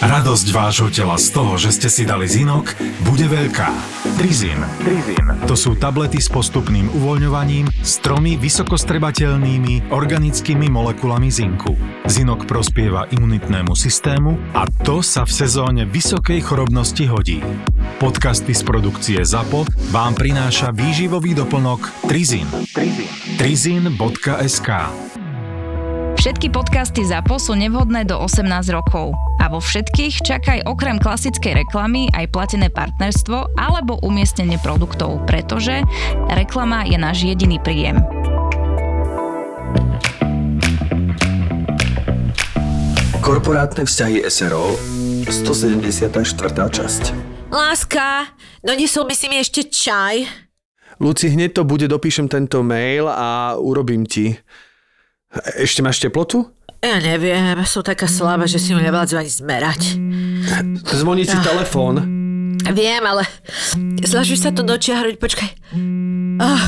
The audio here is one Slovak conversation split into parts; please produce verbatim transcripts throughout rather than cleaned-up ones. Radosť vášho tela z toho, že ste si dali ZINOK, bude veľká. Trizin. Trizin. To sú tablety s postupným uvoľňovaním s tromi vysokostrebateľnými organickými molekulami zinku. ZINOK prospieva imunitnému systému a to sa v sezóne vysokej chorobnosti hodí. Podcasty z produkcie ZAPO vám prináša výživový doplnok Trizin. Trizin. Trizin.sk. Všetky podcasty ZAPO sú nevhodné do osemnásť rokov a vo všetkých čakaj okrem klasickej reklamy aj platené partnerstvo alebo umiestnenie produktov, pretože reklama je náš jediný príjem. Korporátne vzťahy es er ó, stosedemdesiata štvrtá časť. Láska, doniesol by si mi ešte čaj? Luci, hneď to bude, dopíšem tento mail a urobím ti. Ešte máš teplotu? Ja neviem, som taká slabá, že si ju nevládzem ani zmerať. Zvoní ti ah. telefón. Viem, ale zlažíš sa to dočiahnuť, počkaj. Oh.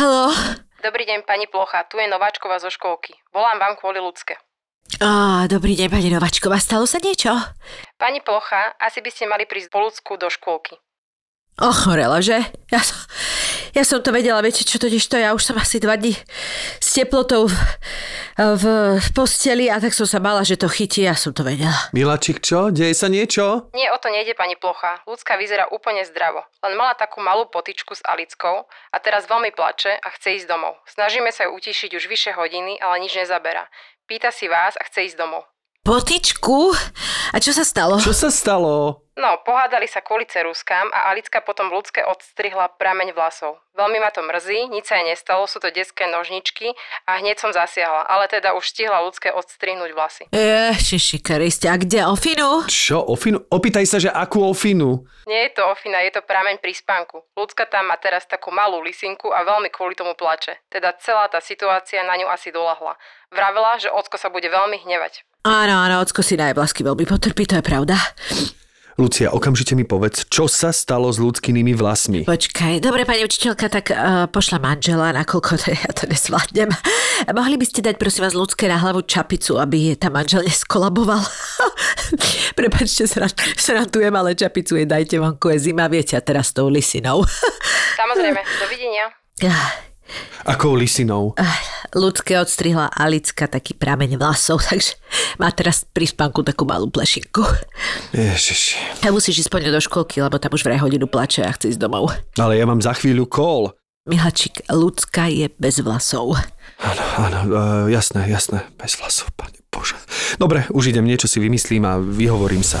Haló? Dobrý deň, pani Plocha, tu je Nováčková zo školky. Volám vám kvôli Ľudské. Oh, dobrý deň, pani Nováčková, stalo sa niečo? Pani Plocha, asi by ste mali prísť po Ľudsku do školky. Ochorela, že? Ja som, ja som to vedela, viete čo, totiž to ja už som asi dva dní s teplotou v, v, v posteli a tak som sa bála, že to chytí, ja som to vedela. Miláčik, čo? Deje sa niečo? Nie, o to nejde, pani Plocha. Ľudská vyzerá úplne zdravo. Len mala takú malú potičku s Alickou a teraz veľmi plače a chce ísť domov. Snažíme sa ju utišiť už vyše hodiny, ale nič nezaberá. Pýta si vás a chce ísť domov. Potičku? A čo sa stalo? Čo sa stalo? No, pohádali sa kvôli ceruskám a Alicka potom v Ľudské odstrihla prameň vlasov. Veľmi ma to mrzí, nič sa jej nestalo, sú to detské nožničky a hneď som zasiahla, ale teda už stihla Ľudské odstrihnúť vlasy. Ježiši Kriste, a kde ofinu? Čo, ofinu? Opýtaj sa, že akú ofinu? Nie je to ofina, je to prameň pri spánku. Ľudka tam má teraz takú malú lisinku a veľmi kvôli tomu plače. Teda celá tá situácia na ňu asi doľahla. Vravela, že ocko sa bude veľmi hnevať. Áno, áno, ocko si na jej vlasky veľmi potrpí, to je pravda. Lucia, okamžite mi povedz, čo sa stalo s ľudskými vlasmi. Počkaj, dobre, pani učiteľka, tak uh, pošla manžela, nakoľko to, ja to nesvládnem. Mohli by ste dať, prosím vás, Ľudské na hlavu čapicu, aby je tá manžel neskolaboval? Prepáčte, srantujem, ale čapicu jej dajte, vonku je zima, viete, a teraz tou lisinou. Samozrejme, dovidenia. Akou lisinou? Ľudské odstrihla Alicka taký prameň vlasov, takže má teraz pri spánku takú malú plešinku. Ježiš. A musíš ísť po ňu do školky, lebo tam už vraj hodinu plače a chce ísť domov. Ale ja mám za chvíľu call. Miláčik, Ľudská je bez vlasov. Áno, áno, jasné, jasné, bez vlasov, Pane Bože. Dobre, už idem, niečo si vymyslím a vyhovorím sa.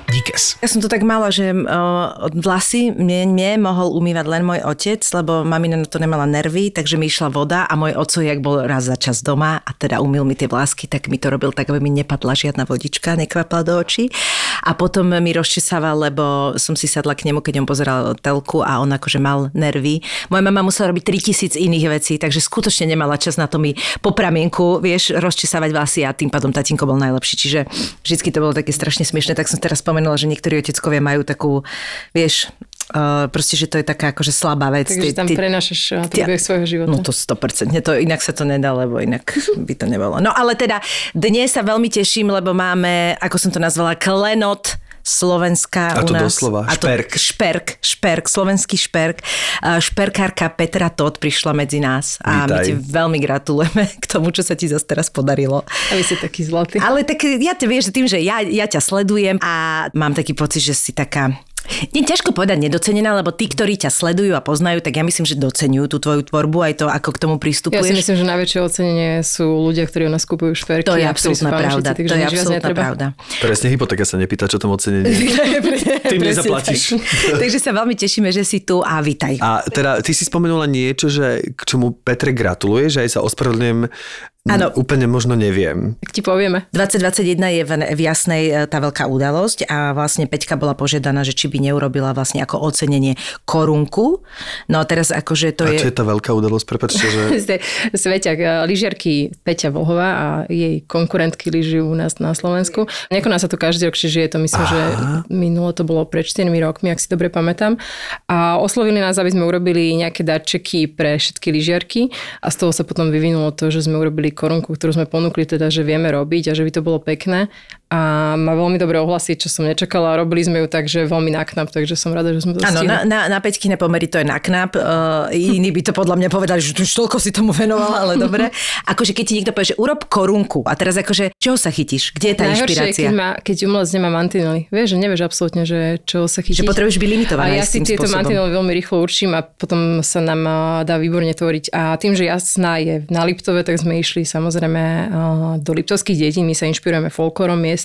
Díkes. Ja som to tak mala, že uh, vlasy mne, mne mohol umývať len môj otec, lebo mamina na to nemala nervy, takže mi išla voda a môj oco, jak bol raz za čas doma a teda umýl mi tie vlásky, tak mi to robil tak, aby mi nepadla žiadna vodička, nekvapla do očí. A potom mi rozčesával, lebo som si sadla k nemu, keď on pozeral telku a on akože mal nervy. Moja mama musela robiť tritisíc iných vecí, takže skutočne nemala čas na to mi po pramienku, vieš, rozčesávať vlasy a tým pádom tatínko bol najlepší, čiže vždycky to bolo také strašne smiešne, tak som teraz spomenula, že niektorí oteckovia majú takú, vieš, Uh, proste, že to je taká akože slabá vec. Takže ty, tam ty, prenášaš príbeh ty, svojho života. No to sto percent. To, inak sa to nedá, lebo inak by to nebolo. No ale teda dnes sa veľmi teším, lebo máme, ako som to nazvala, klenot Slovenska u nás. A to doslova, a to, šperk. Šperk, šperk, slovenský šperk. Šperkárka Petra Toth prišla medzi nás a Vítaj. My ti veľmi gratulujeme k tomu, čo sa ti zase teraz podarilo. A vy si taký zlatý. Ale tak ja te vieš, tým, že ja, ja ťa sledujem a mám taký pocit, že si taká... Nie, ťažko povedať nedocenená, lebo tí, ktorí ťa sledujú a poznajú, tak ja myslím, že doceňujú tú tvoju tvorbu aj to, ako k tomu pristupuješ. Ja si myslím, že najväčšie ocenenie sú ľudia, ktorí u nás kupujú šperky. To je absolútna pravda. To je absolútna pravda. Presne, hypotéka sa nepýta, čo tam ocenenie. Ty mi nezaplatíš. Takže sa veľmi tešíme, že si tu a vítaj. A teda ty si spomenula niečo, že k čomu Petre gratuluješ, že aj sa ospravedlňujem Áno. Úplne možno neviem. Tak ti povieme. dvadsať dvadsaťjeden je v, v Jasnej tá veľká udalosť a vlastne Peťka bola požiadaná, že či by neurobila vlastne ako ocenenie korunku. No a teraz akože to a je... A čo je tá veľká udalosť? Prepáčte, že... Sveťak, lyžiarky Peťa Vlhová a jej konkurentky lyžujú u nás na Slovensku. Nekoná sa to každý rok, čiže je to myslím, aha, že minulo to bolo pred štyrmi rokmi, ak si dobre pamätám. A oslovili nás, aby sme urobili nejaké darčeky pre všetky lyžiarky a z toho sa potom vyvinulo to, že sme urobili korunku, ktorú sme ponúkli, teda, že vieme robiť a že by to bolo pekné. A má veľmi dobré ohlasy, čo som nečakala. Robili sme ju tak, že veľmi na knap, takže som rada, že sme to stihli. Áno, na, na, na Peťkine pomery to je na knap. Uh, iní by to podľa mňa povedali, že tu už toľko si tomu venovala, ale dobre. Akože keď ti niekto povie, že urob korunku a teraz akože čoho sa chytíš? Kde je tá najhoršie inšpirácia? Najhoršie je, keď, má, keď umelec nemá mantinely. Vieš, že nevieš absolútne, že čoho sa chytíš. Že potrebuješ byť limitovaná. A ja si tieto mantinely veľmi rýchlo určím a potom sa nám dá výborne tvoriť. A tým, že Jasná je na Liptove, tak sme išli samozrejme do liptovských dedín. My sa inšpirujeme folklorom miestnym.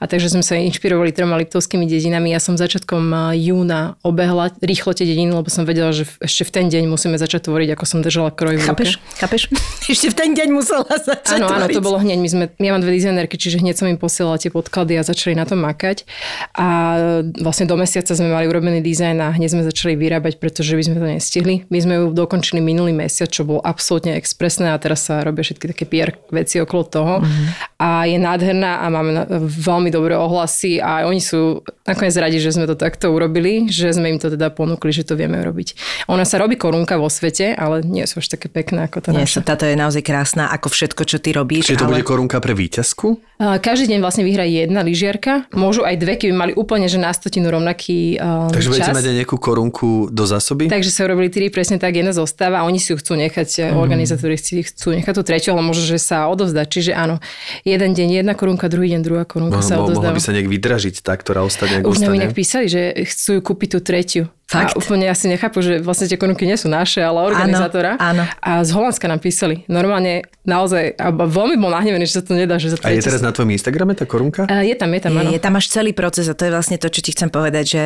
A takže sme sa inšpirovali troma liptovskými dedinami. Ja som začiatkom júna obehla rýchlo tie dediny, lebo som vedela, že ešte v ten deň musíme začať tvoriť, ako som držala kroj v ruke. Chápeš? Ešte v ten deň musela začať áno, tvoriť. Áno, to bolo hneď. My sme, ja mám dve dizajnerky, čiže hneď som im posielala tie podklady a začali na to makať. A vlastne do mesiaca sme mali urobený dizajn a hneď sme začali vyrábať, pretože by sme to nestihli. My sme ju dokončili minulý mesiac, čo bolo absolútne expresné a teraz sa robia všetky také pé er veci okolo toho. Mm-hmm. A je nádherná a máme veľmi dobré ohlasy a oni sú nakoniec radi, že sme to takto urobili, že sme im to teda ponúkli, že to vieme robiť. Ona sa robí korunka vo svete, ale nie sú až také pekné ako tá nie, naša. Táto je naozaj krásna, ako všetko, čo ty robíš. Čiže to ale... bude korunka pre víťazku? Každý deň vlastne vyhrá jedna lyžiarka. Môžu aj dve, keby mali úplne, že na stotinu rovnaký uh, takže čas. Takže budete mať aj nejakú korunku do zásoby? Takže sa urobili tri presne tak, jedna zostáva a oni si ju chcú nechať, mm. organizátori si chcú nechať tú tretiu, ale môže, že sa odovzdá. Čiže áno, jeden deň jedna korunka, druhý deň druhá korunka no, sa odovzdáva. Mohla by sa nejak vydražiť tá, ktorá ostane, nejak ostane. Už nám inak písali, že chcú ju kúpiť tú tretiu. Fakt? A úplne asi nechápu, že vlastne tie korunky nie sú naše, ale organizátora. Áno, áno. A z Holandska nám písali. Normálne naozaj, a veľmi bol nahnevený, že sa to nedá. Že sa to a je teraz na tvojom Instagrame tá korunka? A je tam, je tam, áno. Je, je tam až celý proces a to je vlastne to, čo ti chcem povedať, že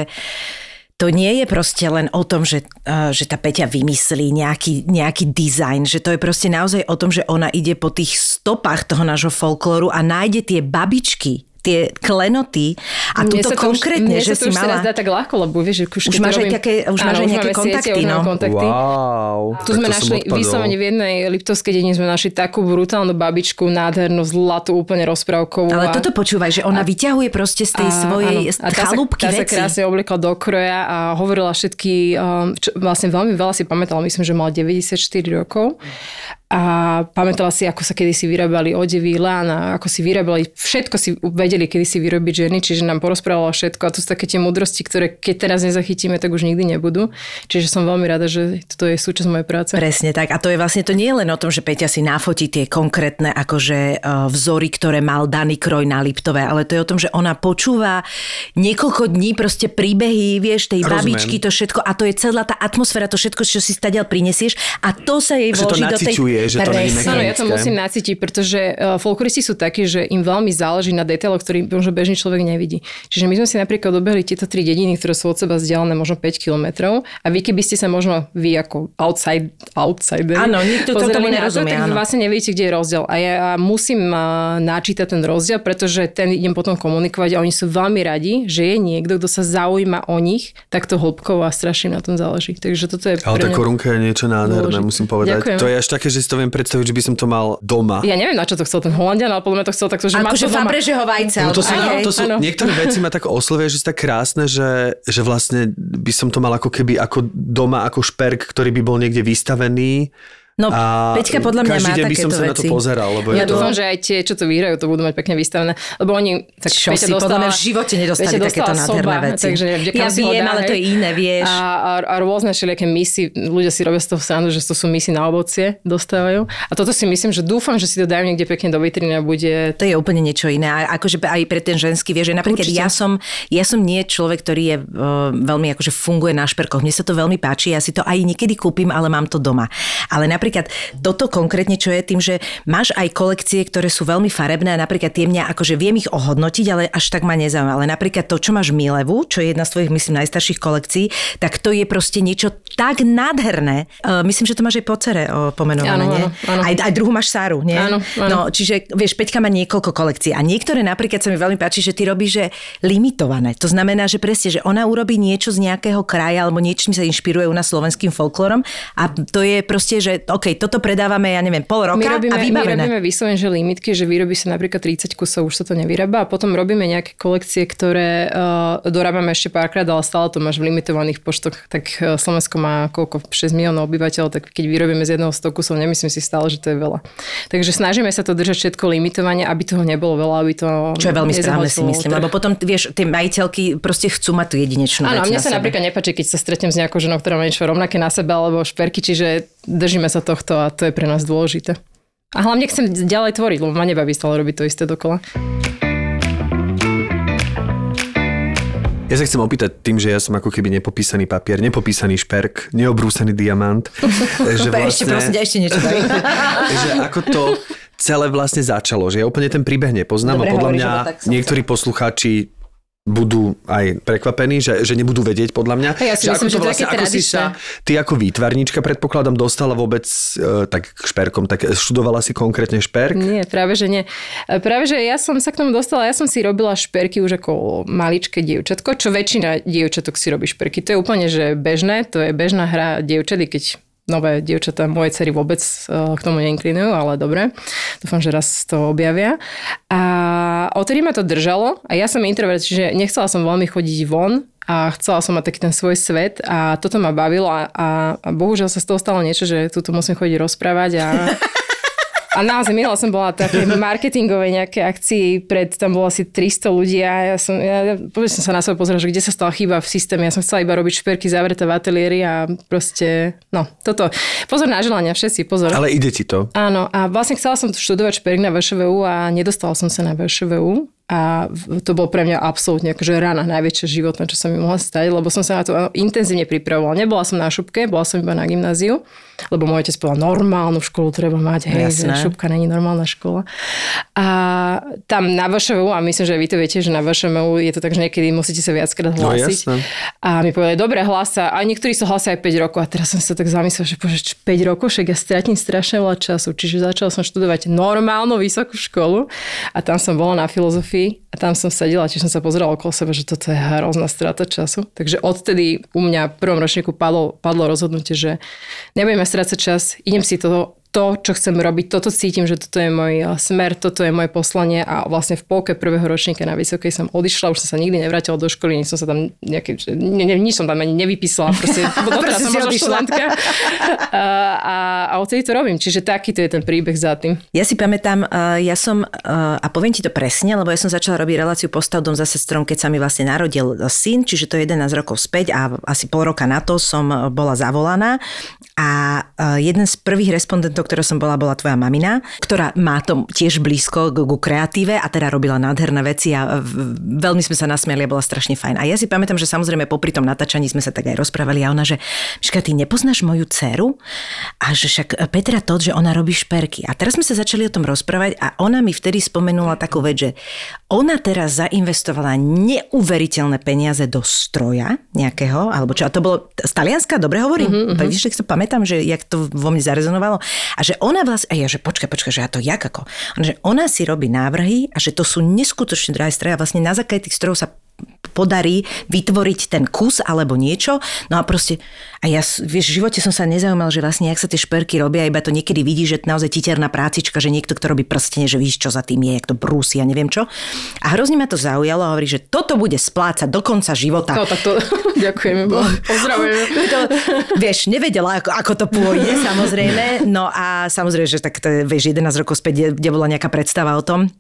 to nie je proste len o tom, že, že tá Peťa vymyslí nejaký, nejaký dizajn, že to je proste naozaj o tom, že ona ide po tých stopách toho nášho folklóru a nájde tie babičky, tie klenoty a mne túto konkrétne, už, že si mala... Mne sa to už teraz dá tak ľahko, lebo vieš, že už keď máš robím... Také, už máš áno, aj nejaké kontakty, siete, no. Kontakty. Wow. Tu sme našli, vyslovene v jednej liptovskej dedine sme našli takú brutálnu babičku, nádhernú, zlatú, úplne rozprávkovú. Ale a... toto počúvaj, že ona a... vyťahuje proste z tej a... svojej chalúbky veci. Tá sa krásne obliekla do kroja a hovorila všetky... Čo, vlastne veľmi veľa si pamätala, myslím, že mala deväťdesiatštyri rokov. A pamätala si, ako sa kedysi vyrábali odevy, lán, ako si vyrábali, všetko si vedeli kedysi vyrobiť ženy, čiže nám porozprávala všetko a to sú také tie múdrosti, ktoré keď teraz nezachytíme, tak už nikdy nebudú. Čiže som veľmi rada, že toto je súčasť mojej práce. Presne tak. A to je vlastne, to nie je len o tom, že Peťa si nafotí tie konkrétne akože vzory, ktoré mal daný kroj na Liptove, ale to je o tom, že ona počúva niekoľko dní proste príbehy, vieš, tej rozumiem. Babičky, to všetko a to je celá tá atmosféra, to všetko, čo si stadiaľ prinesieš a to sa jej vloží do tej že to no, ja to musím nacítiť, pretože folkloristi sú takí, že im veľmi záleží na detailoch, ktorý možno bežný človek nevidí. Čiže my sme si napríklad dobehli tieto tri dediny, ktoré sú od seba vzdialené možno päť kilometrov a vy keby ste sa možno vy ako outside, outsider áno, nikto to tomu nerozumie, tak vlastne nevidíte, kde je rozdiel. A ja musím načítať ten rozdiel, pretože ten idem potom komunikovať a oni sú veľmi radi, že je niekto, kto sa zaujíma o nich, tak to hĺbkovo a strašne na tom záleží. Takže toto je ale tá korunka je niečo nádherné, musím povedať. Ďakujem. To je až také, že to viem predstaviť, že by som to mal doma. Ja neviem, na čo to chcel ten Holandian, ale podľa mňa to chcel takto, že má to doma. Akože vajca. No to sú, aj, to sú niektoré veci ma tak oslovia, že sú tak krásne, že, že vlastne by som to mal ako keby ako doma, ako šperk, ktorý by bol niekde vystavený. No, a Peťka podľa mňa má takéto veci. Každý deň by som sa na to pozeral. Lebo ja dúfam, to... že aj tie, čo to vyhrajú, to budú mať pekne vystavené. Lebo oni... Tak čo Peťa si dostala, podľa mňa v živote nedostali takéto nádherné soba, veci. Takže ja viem, ale to je iné, vieš. A, a, a rôzne všelijaké misy. Ľudia si robia z toho srandu, že to sú misy na ovocie dostávajú. A toto si myslím, že dúfam, že si to dajú niekde pekne do vitriny a bude... To je úplne niečo iné. A akože aj pre ten ženský, vieš, že napríklad ja som, ja som nie človek, ktorý je veľmi akože funguje na šperkoch. Mne sa to veľmi páči. Ja si to aj niekedy kúpim, ale mám to doma. Ale napríklad toto konkrétne, čo je tým, že máš aj kolekcie, ktoré sú veľmi farebné a napríklad tie mňa, akože viem ich ohodnotiť, ale až tak ma nezaujíma. Ale napríklad to, čo máš Milevu, čo je jedna z tvojich, myslím, najstarších kolekcií, tak to je proste niečo tak nádherné. Uh, myslím, že to máš aj po cere uh, pomenované, nie? Aj, aj druhú máš Sáru, nie? Áno, áno. No, čiže, vieš, Peťka má niekoľko kolekcií a niektoré napríklad sa mi veľmi páči, že ty robíš, že limitované. To znamená, že presne, že ona urobí niečo z nejakého kraja alebo niečím sa inšpiruje u nás slovenským folklorom a to je proste, že OK, toto predávame, ja neviem, pol roka my robíme, a vybavené. My robíme vyslovene, že limitky, že vyrobí sa napríklad tridsať kusov, už sa to nevyrába a potom robíme nejaké kolekcie, ktoré uh, dorábame ešte párkrát, ale stále to máš v limitovaných poštoch. Tak uh, Slovensko má koľko? šesť miliónov obyvateľov, tak keď vyrobíme z jedného sto kusov, nemyslím si stále, že to je veľa. Takže snažíme sa to držať všetko limitovane, aby toho nebolo veľa, aby to... Čo je veľmi správne, si myslím, lebo potom, vieš, tie majiteľky proste chcú mať tú jedinečnú vec. Áno, mne na sa sebe napríklad nepáči, keď sa stretnem s nejakou ženou, ktorá má niečo rovnaké na sebe alebo šperky, čiže držíme sa tohto a to je pre nás dôležité. A hlavne chcem ďalej tvoriť, lebo ma nebaví stále robiť to isté dokola. Ja sa chcem opýtať tým, že ja som ako keby nepopísaný papier, nepopísaný šperk, neobrúsený diamant. Že vlastne, ešte prosím, ešte niečo daj. Že ako to celé vlastne začalo, že ja úplne ten príbeh nepoznám. Dobre, a podľa hovoríš, mňa niektorí chcel. Poslucháči budú aj prekvapení, že, že nebudú vedieť podľa mňa. Ja si že myslím, ako to že vlastne, ako si sa, ty ako výtvarníčka predpokladám, dostala vôbec e, tak k šperkom, tak študovala si konkrétne šperk? Nie, práve že nie. Práve že ja som sa k tomu dostala, ja som si robila šperky už ako maličké dievčatko, čo väčšina dievčatok si robí šperky. To je úplne že bežné, to je bežná hra dievčaty, keď nové dievčatá mojej dcery vôbec k tomu neinklinujú, ale dobre. Dúfam, že raz to objavia. A odtedy ma to držalo a ja som introvert, čiže nechcela som veľmi chodiť von a chcela som mať taký ten svoj svet a toto ma bavilo a, a, a bohužiaľ sa z toho stalo niečo, že tu musím chodiť rozprávať a... A naozaj, minula som bola také marketingovej nejaké akcii, pred tam bolo asi tristo ľudí a ja som, ja, ja som sa na seba pozerala, že kde sa stala chyba v systéme. Ja som chcela iba robiť šperky zavreté v ateliéri a proste, no, toto. Pozor na želania, všetci, pozor. Ale ide ti to. Áno, a vlastne chcela som študovať šperk na vé š vé ú a nedostala som sa na vé š vé ú. A to bolo pre mňa absolútne akože rána najväčšia životná, čo sa mi mohla stať, lebo som sa na to intenzívne pripravovala. Nebola som na šupke, bola som iba na gymnáziu, lebo môj otec povedal, normálnu školu treba mať, hej, šupka není normálna škola. A tam na vé š vé ú, a myslím, že vy to viete, že na vé š vé ú je to tak, že niekedy musíte sa viackrát hlásiť. No, a mi povedali, dobre, hlása, a niektorí sa hlásia aj päť rokov, a teraz som sa tak zamyslela, že bože, päť rokov, však ja stratím strašne veľa času, čiže začala som študovať normálnu vysokú školu a tam som bola na filozofii a tam som sedela, čiže som sa pozerala okolo seba, že toto je hrozná strata času. Takže odtedy u mňa v prvom ročníku padlo, padlo rozhodnutie, že nebudeme strácať čas, idem si to, to, čo chcem robiť, toto cítim, že toto je môj smer, toto je moje poslanie a vlastne v polke prvého ročníka na vysokej som odišla, už som sa nikdy nevrátila do školy, nič som sa tam nejaký, ne, ne, nič som tam ani nevypísala, proste doteraz som možno študentka a, a, a odtedy to robím, čiže takýto je ten príbeh za tým. Ja si pamätám, ja som, a poviem ti to presne, lebo ja som začala robiť reláciu Postav dom za sestrom, keď sa mi vlastne narodil syn, čiže to je jedenásť rokov späť a asi pol roka na to som bola zavolaná a jeden z prvých respondentov, ktorou som bola, bola tvoja mamina, ktorá má to tiež blízko ku kreatíve a teda robila nádherné veci a veľmi sme sa nasmiali a bola strašne fajn. A ja si pamätám, že samozrejme popri tom natáčaní sme sa tak aj rozprávali a ona, že Miška, ty nepoznáš moju dceru? A že však Petra Toth, že ona robí šperky. A teraz sme sa začali o tom rozprávať a ona mi vtedy spomenula takú vec, že ona teraz zainvestovala neuveriteľné peniaze do stroja nejakého, alebo čo, a to bolo z Talianska, dobre hovorím? Uh-huh, uh-huh. Víš, tak to pamätám, že jak to vo mne zarezonovalo. A že ona vlastne, a ja, že počkaj, počkaj, že ja to jak ako? Ona, že ona si robí návrhy a že to sú neskutočne drahé stroje a vlastne na základe tých strojov sa podarí vytvoriť ten kus alebo niečo. No a proste, a ja vieš, v živote som sa nezaujímal, že vlastne jak sa tie šperky robia, iba to niekedy vidíš, že naozaj titerná prácička, že niekto, kto robí prstene, že víš, čo za tým je, jak to brúsi, ja neviem čo. A hrozne ma to zaujalo a hovorí, že toto bude splácať do konca života. No tak to, ďakujeme, pozdravujeme. To, vieš, nevedela, ako, ako to pôjde, samozrejme. No a samozrejme, že tak to, vieš, jedenásť rokov späť, kde bola nejaká predstava o tom.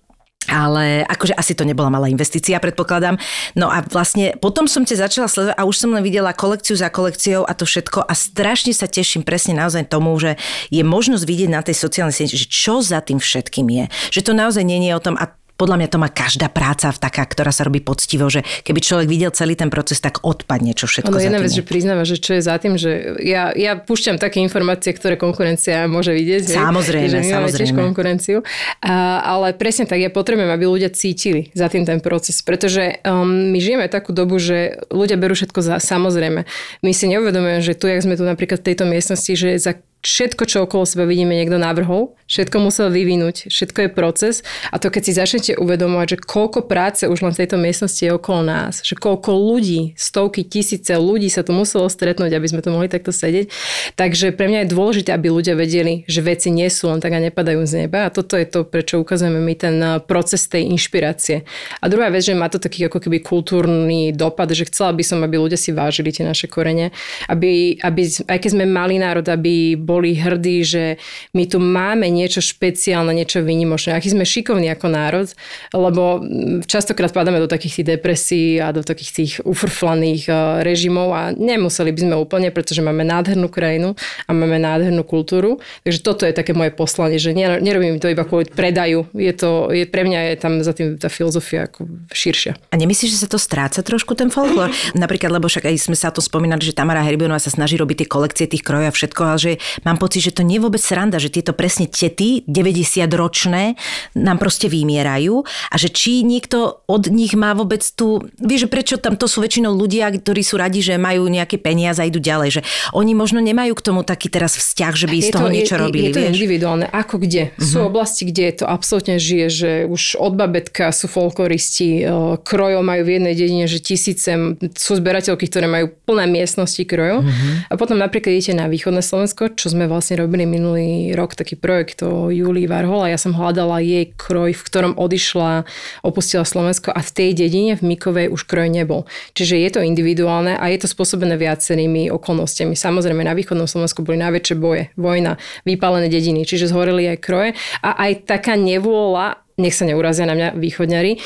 Ale akože asi to nebola malá investícia, predpokladám. No a vlastne potom som ťa začala sledovať a už som len videla kolekciu za kolekciou a to všetko a strašne sa teším presne naozaj tomu, že je možnosť vidieť na tej sociálnej sieti, že čo za tým všetkým je. Že to naozaj nie je o tom a podľa mňa to má každá práca v taká, ktorá sa robí poctivo, že keby človek videl celý ten proces, tak odpadne, čo všetko za tým. Ale jedna vec, že priznáva, že čo je za tým, že ja, ja púšťam také informácie, ktoré konkurencia môže vidieť. Samozrejme, hej, že my máme tiež konkurenciu. A, ale presne tak, ja potrebujem, aby ľudia cítili za tým ten proces, pretože um, my žijeme takú dobu, že ľudia berú všetko za samozrejme. My si neuvedomujeme, že tu, jak sme tu napríklad v tejto miestnosti, že za všetko, čo okolo seba vidíme, niekto navrhol, všetko musel vyvinúť, všetko je proces a to keď si začnete uvedomovať, že koľko práce už len v tejto miestnosti je okolo nás, že koľko ľudí, stovky, tisíce ľudí sa tu muselo stretnúť, aby sme tu mohli takto sedieť. Takže pre mňa je dôležité, aby ľudia vedeli, že veci nie sú len tak a nepadajú z neba a toto je to, prečo ukazujeme my ten proces tej inšpirácie. A druhá vec, že má to taký ako keby kultúrny dopad, že chcela by som, aby ľudia si vážili tie naše korene, aby, aby aj keď sme malý národ, aby boli hrdí, že my tu máme niečo špeciálne, niečo výnimočné. Aký sme šikovní ako národ, lebo častokrát padáme do takých tých depresí a do takých tých ufrflaných režimov a nemuseli by sme úplne, pretože máme nádhernú krajinu a máme nádhernú kultúru. Takže toto je také moje poslanie, že nerobím to iba kvôli predaju. Je to, je, pre mňa je tam za tým tá filozofia ako širšia. A nemyslíš, že sa to stráca trošku ten folklór? Napríklad, lebo však aj sme sa to spomínali, že Tamara Heribinová sa snaží robiť tie kolekcie tých krojov a všetko, ale že mám pocit, že to nie je vôbec sranda, že tieto presne tety, deväťdesiatročné, nám proste vymierajú a že či niekto od nich má vôbec tú... Vieš, prečo tam to sú väčšinou ľudia, ktorí sú radi, že majú nejaké peniaze a idú ďalej, že oni možno nemajú k tomu taký teraz vzťah, že by z toho to, niečo je, robili. Je to vieš? Individuálne, ako kde. Uh-huh. Sú oblasti, kde to absolútne žije, že už od babetka sú folkloristi, krojov majú v jednej dedine, že tisíce sú zberateľky, ktoré majú plné miestnosti krojov. Uh-huh. A potom napríklad idete na východné Slovensko, čo sme vlastne robili minulý rok, taký projekt o Julii Warhola. Ja som hľadala jej kroj, v ktorom odišla, opustila Slovensko a v tej dedine v Mikovej už kroj nebol. Čiže je to individuálne a je to spôsobené viacerými okolnostiami. Samozrejme, na východnom Slovensku boli najväčšie boje, vojna, vypálené dediny, čiže zhoreli aj kroje a aj taká nevôľa, nech sa neurazia na mňa východňari,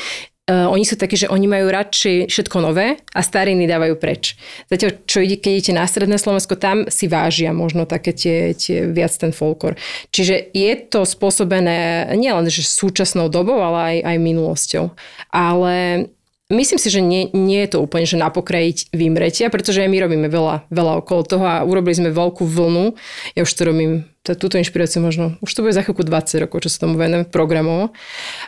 Uh, oni sú takí, že oni majú radšej všetko nové a stariny dávajú preč. Zatiaľ, čo ide, keď idete na stredné Slovensko, tam si vážia možno také tie, tie viac ten folklor. Čiže je to spôsobené nielen súčasnou dobou, ale aj, aj minulosťou. Ale... Myslím si, že nie, nie je to úplne, že na pokraji vymretia, pretože my robíme veľa, veľa okolo toho a urobili sme veľkú vlnu. Ja už to robím, túto inšpiráciu možno, už to bude za chvíľku dvadsať rokov, čo sa tomu venujem programovo.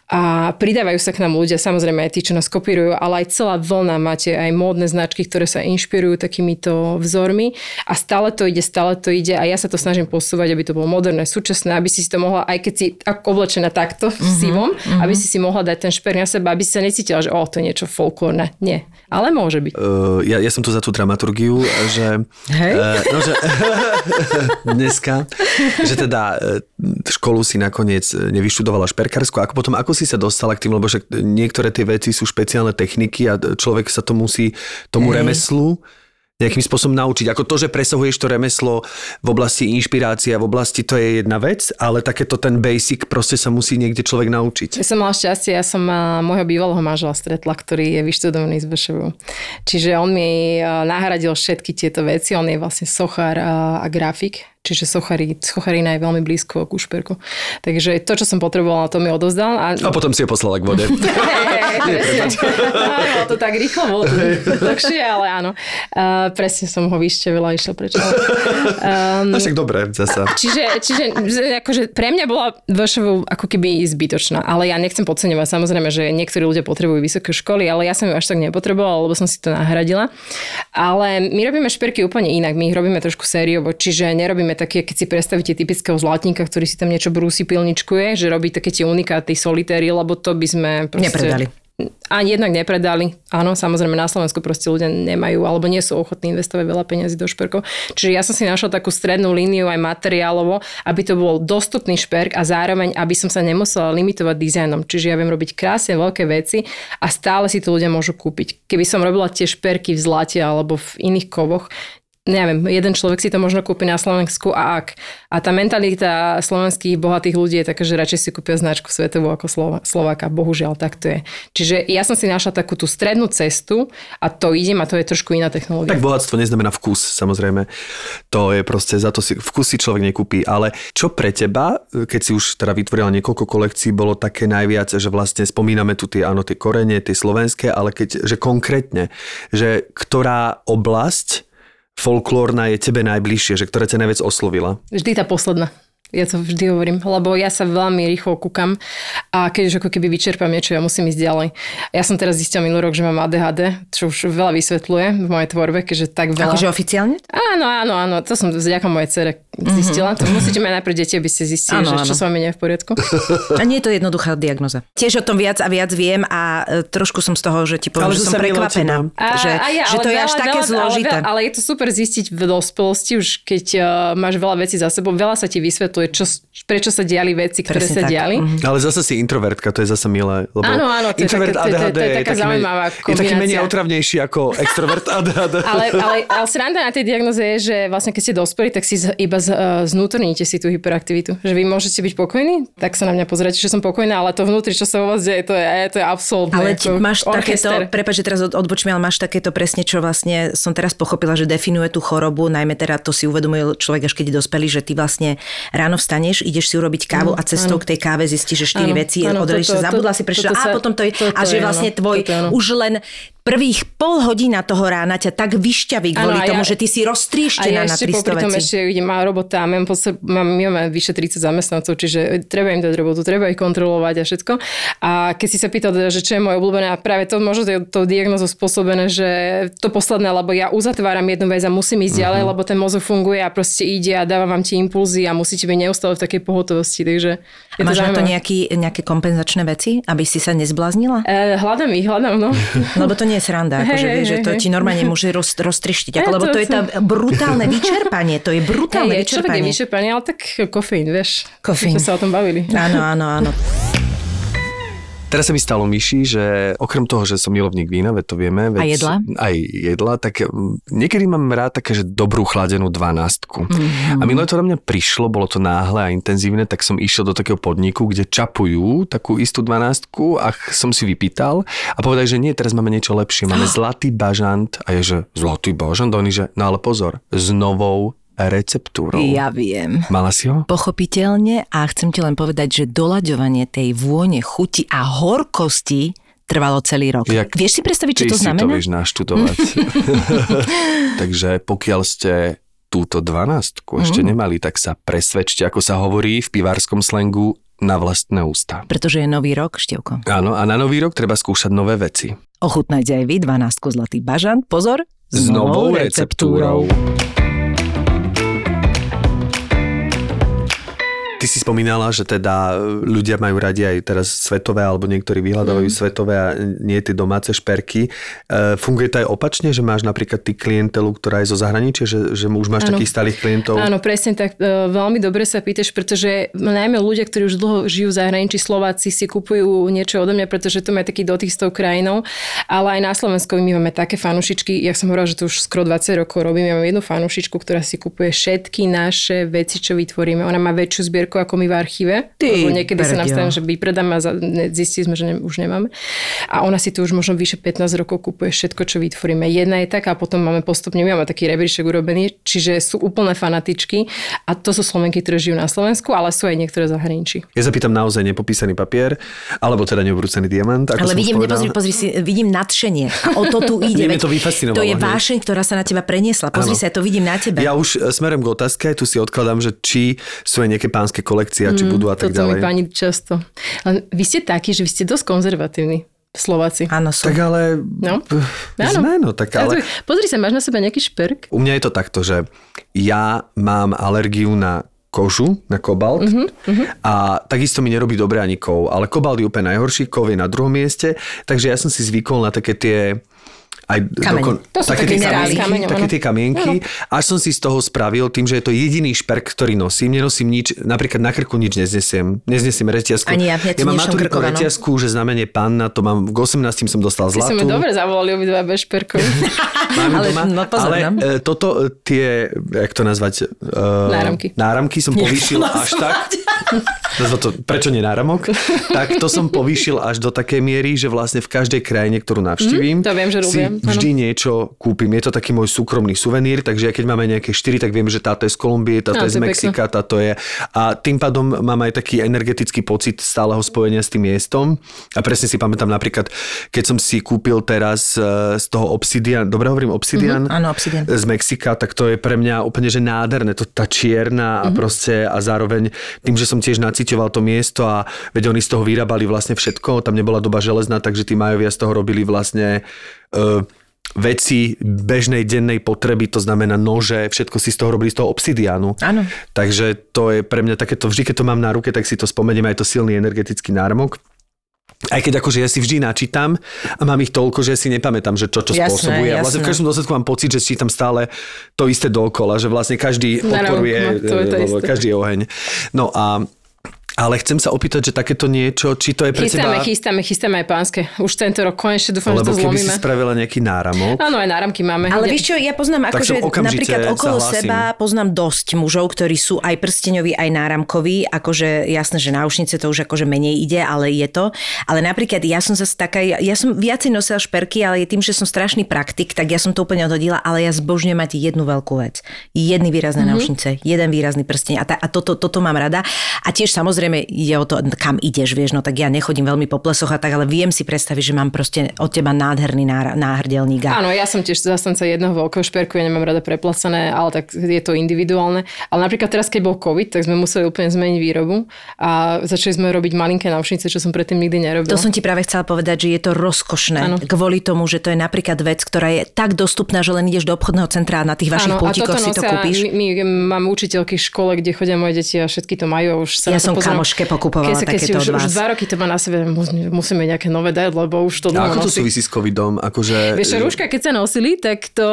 A pridávajú sa k nám ľudia, samozrejme aj tí, čo nás kopírujú, ale aj celá vlna, máte aj módne značky, ktoré sa inšpirujú takýmito vzormi a stále to ide, stále to ide a ja sa to snažím posúvať, aby to bolo moderné, súčasné, aby si si to mohla, aj keď si oblečená takto v sivom, mm-hmm. aby si si mohla dať ten šperk na seba, aby si sa necítila, že o, to je niečo folklórne. Nie. Ale môže byť. Uh, ja, ja som tu za tú dramaturgiu, že... Hej? Uh, no, že dneska, že teda školu si nakoniec nevyštudovala šperkársku. Ako potom, ako si sa dostala k tým, lebo že niektoré tie veci sú špeciálne techniky a človek sa to musí tomu hey. remeslu nejakým spôsobom naučiť. Ako to, že presahuješ to remeslo v oblasti inšpirácie a v oblasti, to je jedna vec, ale takéto ten basic proste sa musí niekde človek naučiť. Ja som mala šťastie, ja som môjho bývalého manžela stretla, ktorý je vyštudovaný z bé šé vé ú. Čiže on mi nahradil všetky tieto veci, on je vlastne sochár a grafik. Čiže sochari, socharina je veľmi blízko ku šperku. Takže to, čo som potrebovala, to mi odovzdal. A, a potom si ho poslala k vode. Nie, prepač. Bolo to tak rýchlo, bolo to dlhšie, ale áno. Uh, presne som ho vyštevila a išla preč. Um, no však dobre, zasa. Čiže, čiže akože pre mňa bola vaša ako keby zbytočná. Ale ja nechcem podceňovať. Samozrejme, že niektorí ľudia potrebujú vysoké školy, ale ja som ju až tak nepotrebovala, lebo som si to nahradila. Ale my robíme šperky úplne inak. My ich robíme trošku sériovo, čiže nerobíme také, keď si predstavíte typického zlatníka, ktorý si tam niečo brúsi, pilničkuje, že robí také tie unikáty, solitéry, lebo to by sme proste... Nepredali. A jednak nepredali. Áno, samozrejme na Slovensku proste ľudia nemajú alebo nie sú ochotní investovať veľa peniazy do šperkov. Čiže ja som si našla takú strednú líniu aj materiálovo, aby to bol dostupný šperk a zároveň, aby som sa nemusela limitovať dizajnom. Čiže ja viem robiť krásne veľké veci a stále si to ľudia môžu kúpiť. Keby som robila tie šperky v zlate alebo v iných kovoch, neviem, jeden človek si to možno kúpi na Slovensku a ak. A tá mentalita slovenských bohatých ľudí je taká, že radšej si kúpia značku svetovú ako Slova, Slováka. Bohužiaľ, tak to je. Čiže ja som si našla takú tú strednú cestu a to idem a to je trošku iná technológia. Tak bohatstvo neznamená vkus, samozrejme. To je proste, za to si vkus si človek nekúpi. Ale čo pre teba, keď si už teda vytvorila niekoľko kolekcií, bolo také najviac, že vlastne spomíname tu tie, áno, tie korene, tie slovenské, ale keď, že konkrétne, že ktorá oblasť folklórna je tebe najbližšie, že ktorá ťa najviac oslovila? Vždy tá posledná. Ja to vždy hovorím, lebo ja sa veľmi rýchlo kúkam a keď už ako keby vyčerpám niečo, ja musím ísť ďalej. Ja som teraz zistila minulý rok, že mám á dé há dé, čo už veľa vysvetľuje v mojej tvorbe, keďže tak veľa... Akože oficiálne? Áno, áno, áno. To som vďaka mojej dcere zistila. Mm-hmm. To musíte mať najprv deti, aby ste zistili, áno, že áno. Čo s vami nie je v poriadku. A nie je to jednoduchá diagnoza. Tiež o tom viac a viac viem a trošku som z toho, že ti poviem, že som prekvapená. A, že a ja, že to je až také zložité. Ale, ale je to super zistiť v dospelosti, už keď uh, máš veľa vecí za sebou, veľa sa ti vysvetlí. Čo, prečo sa diali veci, ktoré presne sa tak. Diali. Mm-hmm. Ale zase si introvertka, to je zase milé. Lebo áno, áno, to je, také, to, to, to je taká je zaujímavá menej, kombinácia. Je taký menej otravnejší ako extrovert á dé há dé. ale, ale, ale sranda na tej diagnoze je, že vlastne keď ste dospeli, tak si z, iba z, znútorníte si tú hyperaktivitu. Že vy môžete byť pokojní, tak sa na mňa pozrite, že som pokojná, ale to vnútri, čo sa u vás deje, to je, to je absolútne. Ale máš orchester. Takéto, prepáč, že teraz odbočím, ale máš takéto presne, čo vlastne som teraz pochopila, že definuje tú chorobu, najmä teda to si uvedomuje človek, až keď je dospelý, že ty vlastne ráno vstaneš, ideš si urobiť kávu mm, a cestou áno. K tej káve zistíš, že štyri áno, veci, odreliš sa, zabudla si, prečo a potom to je, to, to a že je, vlastne áno, tvoj, už len prvých pol hodina toho rána ťa tak vyšťaví kvôli tomu, ja, že ty si roztrieštená ja na tristo veci. A ja ešte popri tom ešte idem a robota, mám, mám, mám vyše tridsať zamestnancov, čiže treba im dať robotu, treba ich kontrolovať a všetko. A keď si sa pýtal, že čo je moje obľúbené, a práve to možno je to diagnózou spôsobené, že to posledné, lebo ja uzatváram jednu vec a musím ísť ďalej, uh-huh. lebo ten mozog funguje a proste ide a dáva vám tie impulzy a musíte byť neustále v takej pohotovosti, takže a máš to na to nejaký, nejaké kompenzačné veci, aby si sa nezbláznila? E, hľadám ich, hľadám, no. Lebo to nie je sranda, akože hey, vieš, hey, že to hey. Ti normálne môže roz, roztrištiť, ako, lebo to, to je tá brutálne vyčerpanie, to je brutálne hey, vyčerpanie. Človek je vyčerpaný, ale tak kofeín, vieš. Kofeín. My sme sa o tom bavili. Áno, áno, áno. Teraz sa mi stalo, Miši, že okrem toho, že som milovník vína, veď to vieme. Veď a jedla? Aj jedla, tak niekedy mám rád také, že dobrú chladenú dvanástku. Mm-hmm. A minulé to na mňa prišlo, bolo to náhle a intenzívne, tak som išiel do takého podniku, kde čapujú takú istú dvanástku a som si vypýtal a povedal, že nie, teraz máme niečo lepšie, máme oh. Zlatý bažant a je, že Zlatý bažant, oni, že no ale pozor, s novou receptúrou. Ja viem. Mala si ho? Pochopiteľne a chcem ti len povedať, že doľaďovanie tej vône, chuti a horkosti trvalo celý rok. Jak vieš si predstaviť, čo to znamená? Ty si to vieš naštudovať. Takže pokiaľ ste túto dvanástku ešte mm-hmm. nemali, tak sa presvedčte, ako sa hovorí v pivárskom slengu, na vlastné ústa. Pretože je nový rok, Števko. Áno, a na nový rok treba skúšať nové veci. Ochutnajte aj vy dvanástku Zlatý bažant. Pozor, s, s novou receptúrou. receptúrou. Ty si spomínala, že teda ľudia majú radi aj teraz svetové, alebo niektorí vyhľadávajú mm. svetové a nie tie domáce šperky. E, funguje to aj opačne, že máš napríklad ty klientelu, ktorá je zo zahraničia, že, že už máš ano. Takých stálych klientov? Áno, presne tak. E, veľmi dobre sa pýtaš, pretože najmä ľudia, ktorí už dlho žijú v zahraničí, Slováci si kupujú niečo odo mňa, pretože to má taký dotyk s tou krajinou, ale aj na Slovensku my máme také fanušičky. Ja som hovorila, že to už skoro dvadsať rokov robím. Ja mám jednu fanušičku, ktorá si kupuje všetky naše veci, čo vytvoríme. Ona má väčšiu zbierku ako my v archíve. Ty, lebo niekedy berdia. Sa nám stane, že vypredáme a zistili sme, že ne, už nemáme. A ona si tu už možno vyše pätnásť rokov kupuje všetko, čo vytvoríme. Jedna je taká a potom máme postupne, my máme taký rebríček urobený, čiže sú úplné fanatičky a to sú Slovenky, ktoré žijú na Slovensku, ale sú aj niektoré zahraničí. Ja sa pýtam naozaj nepopísaný papier, alebo teda neobrúcený diamant. Ako ale vidím, nepozri, pozri si, vidím nadšenie. A o to tu ide. Veď, to, to je vášeň, ktorá sa na teba preniesla. Pozri ano. Sa, ja to vidím na tebe. Ja už smerom k otázke, tu si odkladám, že či sú aj nejaké pánske kolekcia, či mm, budú a tak ďalej. Toto mi pani často. Len vy ste takí, že vy ste dosť konzervatívni Slováci. Áno, sú. Tak ale... No. Sme, no, tak ale... Pozri sa, máš na sebe nejaký šperk? U mňa je to takto, že ja mám alergiu na kožu, na kobalt uh-huh, uh-huh. a takisto mi nerobí dobre ani kov, ale kobalt je úplne najhorší, kov je na druhom mieste, takže ja som si zvykol na také tie aj dokon... to sú také, také tie kamienky, kameň, také tie kamienky. Až som si z toho spravil tým, že je to jediný šperk, ktorý nosím. Nenosím nič, napríklad na krku nič neznesiem. Neznesiem reťazku. Ani ja, ja mám maturitu reťazku, že znamenie panna, to mám v osemnástich som dostal zlatú. Sme dobre zavolali obidva bez šperkov. ale no, pozor, ale e, toto tie, jak to nazvať? E, náramky. Náramky som povýšil až tak. to, prečo nie náramok? tak to som povýšil až do takej miery, že vlastne v každej krajine, ktorú navštívim, mm, vždy ano. Niečo kúpim. Je to taký môj súkromný suvenír, takže ja keď máme nejaké štyri, tak viem, že táto je z Kolumbie, táto no, je z Mexika, pekno. Táto je. A tým pádom mám aj taký energetický pocit stáleho spojenia s tým miestom. A presne si pamätám napríklad, keď som si kúpil teraz z toho obsidian, dobre hovorím obsidian? Áno, mm-hmm. obsidian. Z Mexika, tak to je pre mňa úplne že nádherné, to tá čierna mm-hmm. a proste a zároveň tým, že som tiež naciťoval to miesto a veď oni z toho vyrábali vlastne všetko, tam nebola doba železná, takže tí Majovia z toho robili vlastne Uh, veci bežnej dennej potreby, to znamená nože, všetko si z toho robili z toho obsidiánu. Áno. Takže to je pre mňa takéto, vždy keď to mám na ruke, tak si to spomeniem, aj to silný energetický náramok. Aj keď akože ja si vždy načítam a mám ich toľko, že si nepamätám, že čo, čo jasné, spôsobuje. A vlastne v každom dôsledku mám pocit, že čítam stále to isté dookola, že vlastne každý podporuje, no, každý je oheň. No a ale chcem sa opýtať, že takéto niečo, či to je pre teba... Chystáme, chystáme, chystáme aj pánske. Už tento rok konečne dúfam, že to zlomíme. Lebo keby si spravila nejaký náramok. Áno, aj náramky máme. Ale vieš čo, ja poznám akože napríklad okolo seba poznám dosť mužov, ktorí sú aj prsteňoví, aj náramkoví. Akože jasné, že náušnice to už akože menej ide, ale je to. Ale napríklad ja som zase taká, ja som viacej nosila šperky, ale tým, že som strašný praktik, tak ja som to úplne odhodila, ale ja zbožňujem mať jednu veľkú vec. Jedny výrazné mm-hmm. náušnice, jeden výrazný prsteň a, tá, a toto, toto mám rada. A tiež samozrejme ide o to, kam ideš, vieš, no tak ja nechodím veľmi po plesoch a tak, ale viem si predstaviť, že mám proste od teba nádherný nára, náhrdelník. Áno, ja som tiež zastanca jednoho veľkého šperku, ja nemám rada preplacené, ale tak je to individuálne. Ale napríklad teraz, keď bol COVID, tak sme museli úplne zmeniť výrobu a začali sme robiť malinké náušnice, čo som predtým nikdy nerobila. To som ti práve chcela povedať, že je to rozkošné. Ano. Kvôli tomu, že to je napríklad vec, ktorá je tak dostupná, že len ideš do obchodného centra a na tých vašich pultíkoch si to kúpiš. My, my mám učiteľky v škole, kde chodia moje deti a všetky to majú, už sa ja kamoške pokupovala keď sa, keď takéto od vás. Už dva roky to má na sebe, musíme nejaké nové dať, lebo už to dlho nosí. A ako to súvisí s covidom? Akože... Vieš, rúška, keď sa nosili, tak to...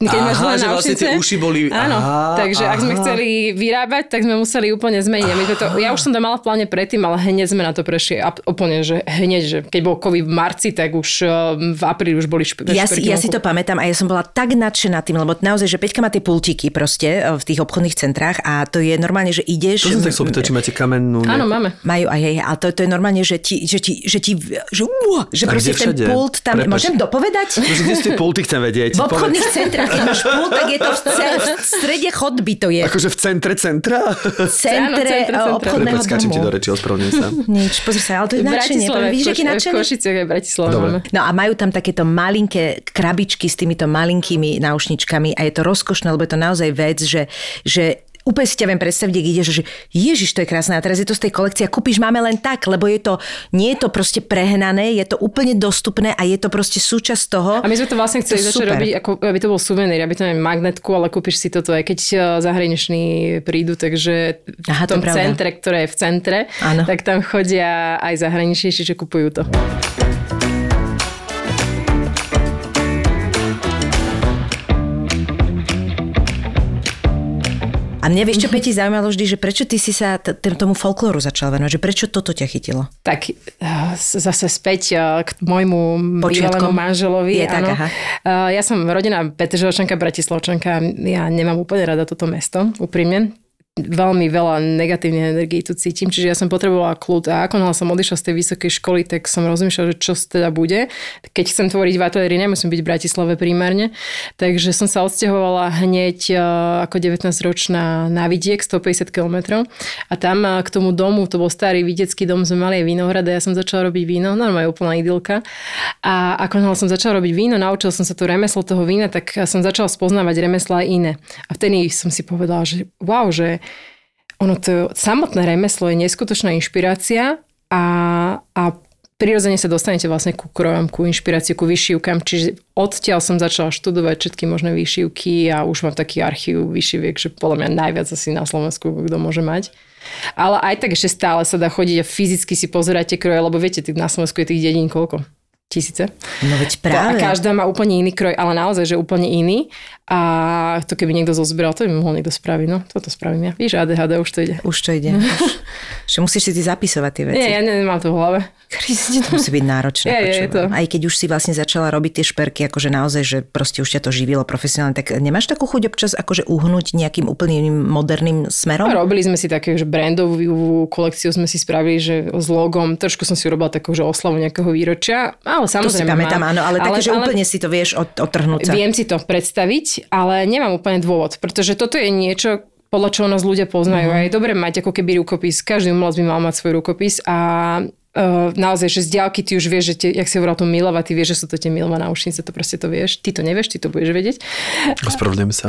Keď aha, máš že náušnice, vlastne tie uši boli... Áno, aha, takže aha. Ak sme chceli vyrábať, tak sme museli úplne zmeniť. To, ja už som to mala v pláne predtým, ale hneď sme na to prešli. A úplne, že hneď, že keď bol COVID v marci, tak už v apríli už boli šperky. Ja, šperky si, ja si to pamätám a ja som bola tak nadšená tým, lebo naozaj, že Peťka má tie pultíky proste v tých obchodných centrách a to je normálne, že ideš... To som tak som pýtať, či máte kamennú. Áno, máme. Majú aj jej, ale to, to je normálne, že ti, že ti, že ti, že, uh, že proste ten pult tam, Prepač. Môžem dopovedať? Môžem, kde ste pulty chcem vedieť. V obchodných centrách, keď máš pult, tak je to v, ce, v strede chodby, to je. Akože v centre centra? V centre obchodného domu. Skáčem ti do reči, ospravedlňujem sa. Nič, pozri sa, ale to je nadšenie. Vidíš, aký nadšenie? V Košiciach aj v Bratislave máme. No a majú tam takéto malinké krabičky s týmito malinkými náušničkami a je to rozkošné, lebo je to naozaj vec, že, že úplne si ťa viem predstaviť, kde ideš, že ježiš, to je krásne. A teraz je to z tej kolekcie a kúpiš máme len tak, lebo je to, nie je to proste prehnané, je to úplne dostupné a je to proste súčasť toho. A my sme to vlastne chceli to začať super. Robiť, ako, aby to bol suvenír, aby to nie magnetku, ale kúpiš si toto aj keď zahraniční prídu, takže aha, v tom to centre, ktoré je v centre, áno. Tak tam chodia aj zahraniční, čiže kupujú to. A mne vieš, čo Peti zaujímalo vždy, že prečo ty si sa t- tomu folklóru začal venovať? Že prečo toto ťa chytilo? Tak zase späť k môjmu bývalému manželovi. Je tak, aha. Ja som rodina Petržalčanka, Bratislavčanka. Ja nemám úplne rada toto mesto, úprimne. Veľmi veľa negatívnych energií tu cítim, čiže ja som potrebovala kľud a ako som odišla z tej vysokej školy, tak som rozmýšľala, že čo teda bude. Keď chcem tvoriť v ateliéri, nemusím byť v Bratislave primárne, takže som sa odsťahovala hneď ako devätnásťročná na vidiek, stopäťdesiat kilometrov a tam k tomu domu, to bol starý vidiecký dom, sme mali aj vinohrad a ja som začala robiť víno, normálne úplná idylka a ako som začala robiť víno, naučila som sa to remeslo toho vína, tak som začala spoznávať remeslá iné a vtedy som si povedala, že wow, že ono to samotné remeslo je neskutočná inšpirácia a, a prirodzene sa dostanete vlastne ku krojom, ku inšpiráciu, ku vyšívkam. Čiže odtiaľ som začala študovať všetky možné vyšívky a už mám taký archív vyšiviek, že podľa mňa najviac asi na Slovensku kto môže mať. Ale aj tak ešte stále sa dá chodiť a fyzicky si pozerať tie kroje, lebo viete, na Slovensku je tých dedín koľko? Tisíce. No veď práve. A každá má úplne iný kroj, ale naozaj, že úplne iný. A to keby niekto zozbral, to by mohol niekto spraviť. No, toto spravím ja. Víš, á dé há dé, už to ide. Už to ide. Že musíš si ty zapisovať tie veci. Nie, ja nemám to v hlave. Kriste, to musí byť náročné. Je, je to. Aj keď už si vlastne začala robiť tie šperky, akože naozaj, že proste už ťa to živilo profesionálne, tak nemáš takú chuť občas akože uhnúť nejakým úplným moderným smerom? A robili sme si také, že brandovú kolekciu sme si spravili, že s logom, trošku som si urobila takú, že oslavu nejakého výročia. Ale samozrejme, to si pamätám, áno, ale, ale také, že ale, úplne si to vieš otrhnúť sa. Viem si to predstaviť, ale nemám úplne dôvod, pretože toto je niečo, podľa čoho nás ľudia poznajú. Uh-huh. Aj dobre mať ako keby rukopis, každý umelec by mal mať svoj rukopis a uh, naozaj, že z diaľky ty už vieš, že tie, jak si hovoril o tom Milova, ty vieš, že sú to tie Milova náušnice, to proste to vieš, ty to nevieš, ty to budeš vedieť. Ospravedlňujem sa.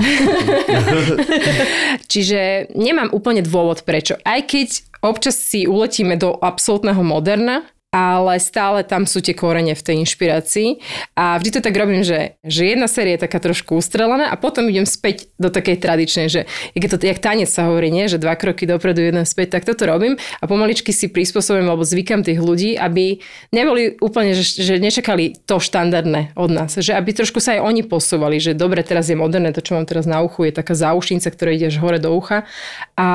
Čiže nemám úplne dôvod prečo. Aj keď občas si uletíme do absolútneho moderna, ale stále tam sú tie korene v tej inšpirácii a vždy to tak robím, že, že jedna série je taká trošku ustrelená a potom idem späť do takej tradičnej, že jak, to, jak tanec sa hovorí, nie? Že dva kroky dopredu, jeden späť, tak toto robím a pomaličky si prispôsobujem alebo zvykam tých ľudí, aby neboli úplne, že, že nečakali to štandardné od nás, že aby trošku sa aj oni posúvali, že dobre, teraz je moderné, to čo mám teraz na uchu je taká záušnica, ktorá ide až hore do ucha a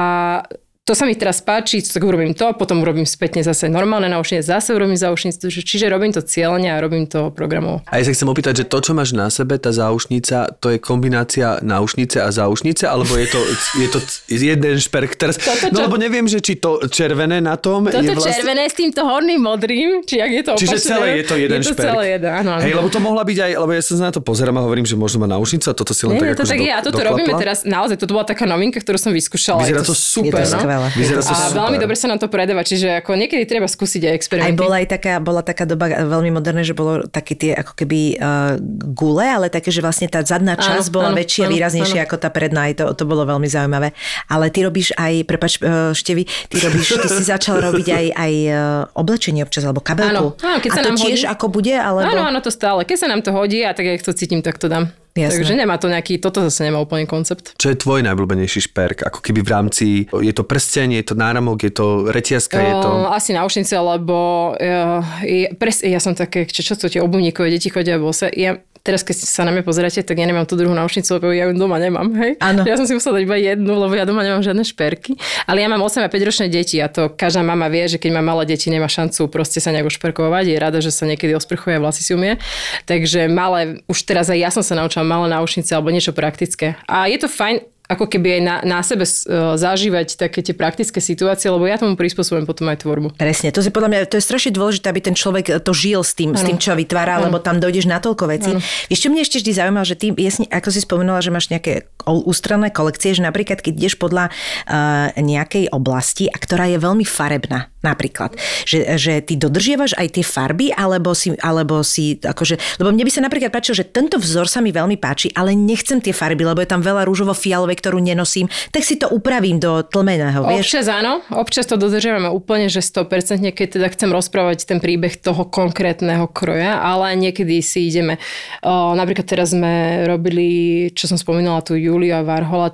to sa mi teraz páči, tak urobím to, potom urobím spätne zase normálne náušnice, zase urobím záušnicu, čiže robím to cieľne a robím to programovo. A ja sa chcem opýtať, že to, čo máš na sebe, tá záušnica, to je kombinácia náušnice a záušnice, alebo je to, je to jeden šperk teraz? Toto, no čo... lebo neviem, že či to červené na tom toto je vlastne... Toto červené s týmto horným modrým, či ak je to opačné. Čiže celé je to jeden je to šperk. Celé jeden, áno, áno. Hej, lebo to mohla byť aj, lebo ja sa na to pozerám a hovorím, že možno má náušnica, toto si len nie, tak, to, tak do, ja toto robíme teraz, naozaj, toto bola taká novinka, ktorú som vyskúšala. Vyzerá to super. A veľmi dobre sa nám to predáva, čiže ako niekedy treba skúsiť aj experimenty. Aj bola aj taká, bola taká doba veľmi moderné, že bolo také tie ako keby uh, gule, ale také, že vlastne tá zadná časť áno, bola áno, väčšia, áno, výraznejšia áno. ako tá predná. Aj to, to bolo veľmi zaujímavé. Ale ty robíš aj, prepáč uh, Števi, ty robíš, ty si začal robiť aj, aj uh, oblečenie občas, alebo kabelku. Áno, áno, keď sa a to nám tiež hodí. Ako bude? Alebo... Áno, áno, to stále. Keď sa nám to hodí a tak, jak to cítim, tak to dám. Jasné. Takže nemá to nejaký, toto zase nemá úplne koncept. Čo je tvoj najobľúbenejší šperk? Ako keby v rámci, je to prsteň, je to náramok, je to reťazka, je to... Uh, asi náušnice, lebo uh, pres, ja som také, čo, čo to tie obuvníkové deti chodia bose. Ja, teraz, keď sa na mňa pozeráte, tak ja nemám tú druhú náušnicu, lebo ja ju doma nemám, hej? Áno. Ja som si musela dať iba jednu, lebo ja doma nemám žiadne šperky. Ale ja mám osem a päť ročné deti a to každá mama vie, že keď má malé deti, nemá šancu proste sa nejak ošperkovať. Je rada, že sa niekedy osprchuje a vlasy si umie. Takže malé, už teraz aj ja som sa naučila malé náušnice alebo niečo praktické. A je to fajn, ako keby aj na, na sebe zažívať také tie praktické situácie, lebo ja tomu prispôsobujem potom aj tvorbu. Presne, to je podľa mňa, to je strašne dôležité, aby ten človek to žil s tým, ano. s tým, čo vytvára, ano. Lebo tam dojdeš na toľko vecí. Ano. Ešte mne ešte vždy zaujímalo, že ty, jasne, ako si spomenula, že máš nejaké ústranné kolekcie, že napríklad, keď ideš podľa uh, nejakej oblasti, a ktorá je veľmi farebná, napríklad, že, že ty dodržiavaš aj tie farby, alebo si, alebo si akože, lebo mne by sa napríklad páčilo, že tento vzor sa mi veľmi páči, ale nechcem tie farby, lebo je tam veľa rúžovo-fialových, ktorú nenosím, tak si to upravím do tlmeného, vieš? Občas áno, občas to dodržiavame úplne, že sto percent, keď teda chcem rozprávať ten príbeh toho konkrétneho kroja, ale niekedy si ideme. O, napríklad teraz sme robili, čo som spomínala tu Julia Warhola,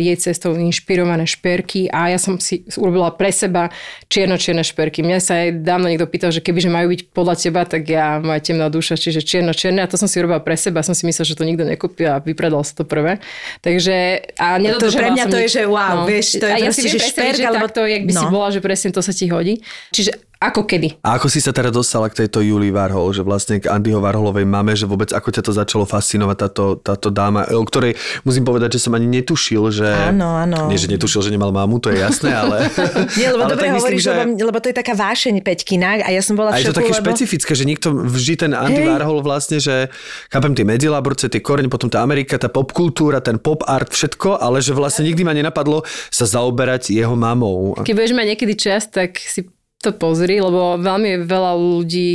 jej cestou inšpirované šperky a ja som si urobila pre seba čierno-čierne šperky. Mňa sa aj dávno niekto pýtal, že kebyže majú byť podľa teba, tak ja moja temná duša, čiže čierno-čierne a to som si urobila pre seba, som si myslela, že to nikto nekúpi a vypredal sa to prvé. Takže a pre mňa to nič. Je, že wow, no. Vieš, to je a proste, ja že šperk, alebo to, jak by no. si bola, že presne to sa ti hodí. Čiže ako kedy. A ako si sa teda dostala k tejto Julii Warhol, že vlastne k Andyho Warholovej mame, že vôbec ako ťa to začalo fascinovať táto, táto dáma, o ktorej musím povedať, že som ani netušil, že... Áno, áno. Nie, že netušil, že nemal mamu, to je jasné, ale... Nie, lebo dobre hovoríš, že... lebo, lebo to je taká vášeň Peťkina a ja som bola v šoku, lebo... A je to také lebo... špecifické, že nikto vždy ten Andy hey. Warhol vlastne, že chápem tie Medzilaborce, tie koreň, potom tá Amerika, tá popkultúra, ten pop art, všetko, ale že vlastne nikdy ma nenapadlo sa zaoberať jeho mamou. Keď budeš mať niekedy čas, tak si to pozri, lebo veľmi veľa ľudí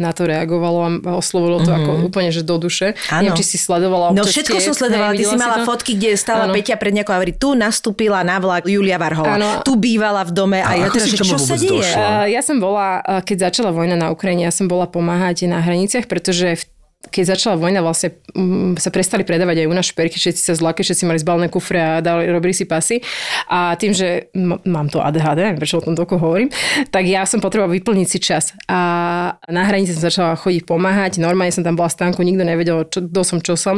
na to reagovalo a oslovilo to mm-hmm. ako úplne, že do duše. Ano. Neviem, či si sledovala. No všetko tie, som sledovala. Ty si mala si fotky, kde stála ano. Peťa pred nejakou a hovorí, tu nastúpila na vlak Julia Warhola. Ano. Tu bývala v dome. A, a ja teda, že čo sa deje? Uh, ja som bola, keď začala vojna na Ukrajine, ja som bola pomáhať na hraniciach, pretože v keď začala vojna, vlastne um, sa prestali predávať aj u nás šperky, všetci sa zlákli, všetci mali zbalené kufre a dali, robili si pasy. A tým, že m- mám to á dé há dé, neviem, prečo o tom toľko hovorím, tak ja som potrebovala vyplniť si čas. A na hranici som začala chodiť pomáhať, normálne som tam bola v stánku, nikto nevedel, čo, kto som, čo som.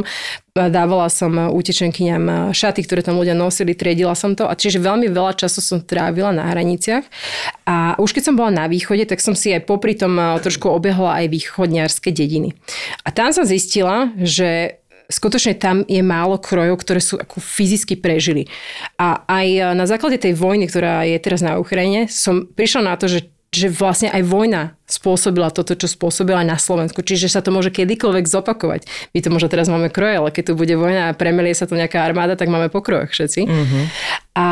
Dávala som utečenkyňam šaty, ktoré tam ľudia nosili, triedila som to. A čiže veľmi veľa času som trávila na hraniciach. A už keď som bola na východe, tak som si aj popri tom trošku obehla aj východňarské dediny. A tam som zistila, že skutočne tam je málo krojov, ktoré sú ako fyzicky prežili. A aj na základe tej vojny, ktorá je teraz na Ukrajine, som prišla na to, že že vlastne aj vojna spôsobila toto, čo spôsobila aj na Slovensku. Čiže sa to môže kedykoľvek zopakovať. My to možno teraz máme kroje, ale keď tu bude vojna a premelie sa tu nejaká armáda, tak máme po krojoch všetci. Mm-hmm. A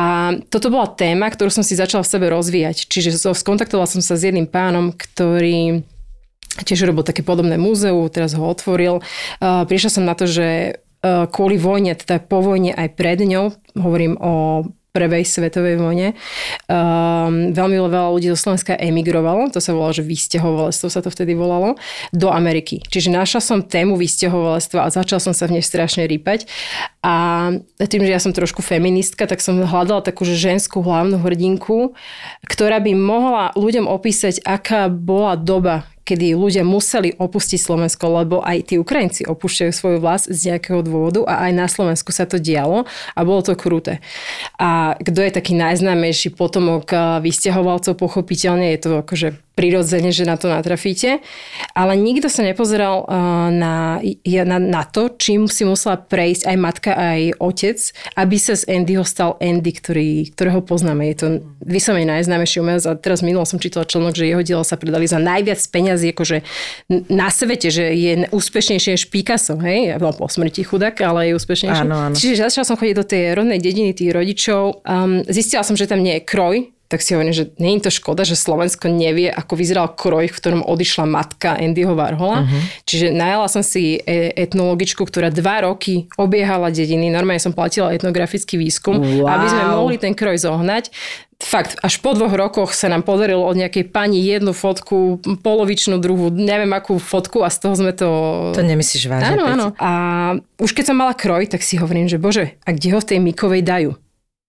toto bola téma, ktorú som si začala v sebe rozvíjať. Čiže skontaktovala som sa s jedným pánom, ktorý tiež robil také podobné múzeum, teraz ho otvoril. Prišla som na to, že kvôli vojne, teda po vojne aj pred ňou, hovorím o prvej svetovej vojne. Um, veľmi veľa ľudí zo Slovenska emigrovalo, to sa volalo, že vysťahovalectvo sa to vtedy volalo, do Ameriky. Čiže našla som tému vysťahovalectva a začala som sa v nej strašne rýpať. A tým, že ja som trošku feministka, tak som hľadala takú ženskú hlavnú hrdinku, ktorá by mohla ľuďom opísať, aká bola doba, kedy ľudia museli opustiť Slovensko, lebo aj tí Ukrajinci opúšťajú svoju vlast z nejakého dôvodu a aj na Slovensku sa to dialo a bolo to kruté. A kto je taký najznámejší potomok vysťahovalcov, pochopiteľne je to akože prirodzene, že na to natrafíte. Ale nikto sa nepozeral na, na, na to, čím si musela prejsť aj matka, aj otec, aby sa z Andyho stal Andy, ktorý, ktorého poznáme. Je to vyslovene najznámejší umelec a teraz minulo som čítala článok, že jeho diela sa predali za najviac peňazí akože na svete, že je úspešnejšie než Picasso, hej? Ja bol po smrti chudák, ale je úspešnejší. Áno, áno. Čiže začala som chodiť do tej rodnej dediny tých rodičov. Um, zistila som, že tam nie je kroj, tak si hovorím, že nie je to škoda, že Slovensko nevie, ako vyzeral kroj, v ktorom odišla matka Andyho Warhola. Uh-huh. Čiže najala som si etnologičku, ktorá dva roky obiehala dediny. Normálne som platila etnografický výskum, wow, aby sme mohli ten kroj zohnať. Fakt, až po dvoch rokoch sa nám podarilo od nejakej pani jednu fotku, polovičnú, druhú, neviem akú fotku a z toho sme to... To nemyslíš vážne. Áno, áno. A už keď som mala kroj, tak si hovorím, že bože, a kde ho v tej Mikovej dajú?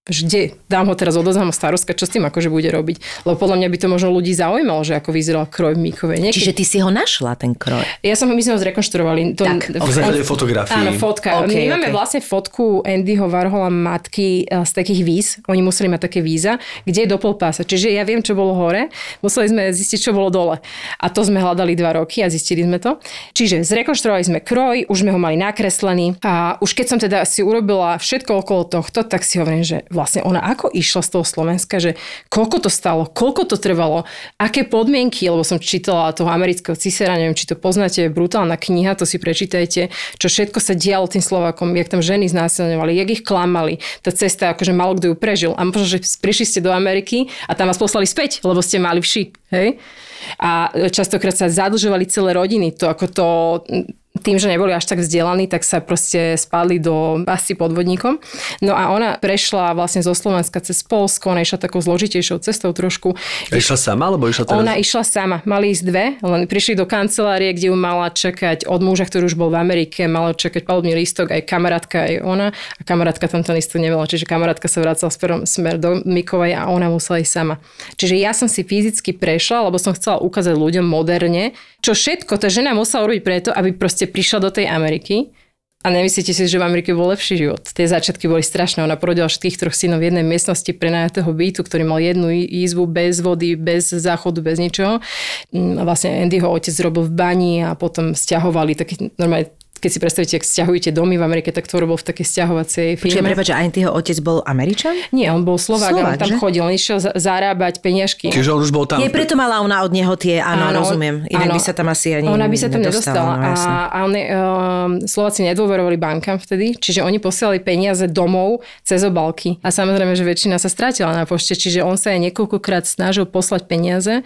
Kde? Dám ho teraz, odoznám ho starostka, čo s tým akože bude robiť. Lebo podľa mňa by to možno ľudí zaujímalo, že ako vyzeral kroj v Mikovej. Niekedy... Čiže ty si ho našla, ten kroj? Ja som ho, my sme ho zrekonštruovali. To... Tak. V základe fotografii. Áno, fotka. Okay, my okay. Máme vlastne fotku Andyho Warhola matky z takých víz. Oni museli mať také víza, kde je do pol pása. Čiže ja viem, čo bolo hore. Museli sme zistiť, čo bolo dole. A to sme hľadali dva roky a zistili sme to. Čiže zrekonštruovali sme kroj, už sme ho mali nakreslený. A už keď som teda si urobila všetko okolo tohto, tak si hovorím, že vlastne ona ako išla z toho Slovenska, že koľko to stalo, koľko to trvalo, aké podmienky, lebo som čítala toho amerického Cicera, neviem, či to poznáte, brutálna kniha, to si prečítajte, čo všetko sa dialo tým Slovákom, jak tam ženy znásilňovali, jak ich klamali, tá cesta, akože málo kto ju prežil. A možno, že prišli ste do Ameriky a tam vás poslali späť, lebo ste mali vši, hej? A častokrát sa zadlžovali celé rodiny, to ako to... Tým, že neboli až tak vzdelaní, tak sa proste spadli do asi podvodníkom. No a ona prešla vlastne zo Slovenska cez Polsko, ona išla takou zložitejšou cestou trošku. Išla sama, alebo išla teraz? Ona išla sama. Mali ísť dve, len prišli do kancelárie, kde ju mala čakať od muža, ktorý už bol v Amerike, mala čakať palubný lístok, aj kamarátka, aj ona. A kamarátka tam ten lístok nemala, čiže kamarátka sa vracala smerom smer do Mikovej a ona musela ísť sama. Čiže ja som si fyzicky prešla, lebo som chcela ukázať ľuďom moderne, čo všetko tá žena musela urobiť preto, aby proste prišla do tej Ameriky a nemyslíte si, že v Amerike bol lepší život. Tie začiatky boli strašné. Ona porodila všetkých troch synov v jednej miestnosti prenajatého bytu, ktorý mal jednu izbu bez vody, bez záchodu, bez ničoho. Vlastne Andyho otec robil v bani a potom sťahovali taký normálne. Keď si predstavíte, ak sťahujete domy v Amerike, tak to robil v takej sťahovacej firme. Čiže prepáč, aj jeho otec bol Američan? Nie, on bol Slovák, on tam že? Chodil, on išiel zarábať peniažky. Čiže on už bol tam. Nie, preto mala ona od neho tie, áno, áno rozumiem. Inak áno, by sa tam asi ani ona by sa tam nedostala. nedostala. No, a on, uh, Slováci nedôverovali bankám vtedy, čiže oni posielali peniaze domov cez obálky. A samozrejme, že väčšina sa strátila na pošte, čiže on sa aj niekoľkokrát snažil poslať peniaze,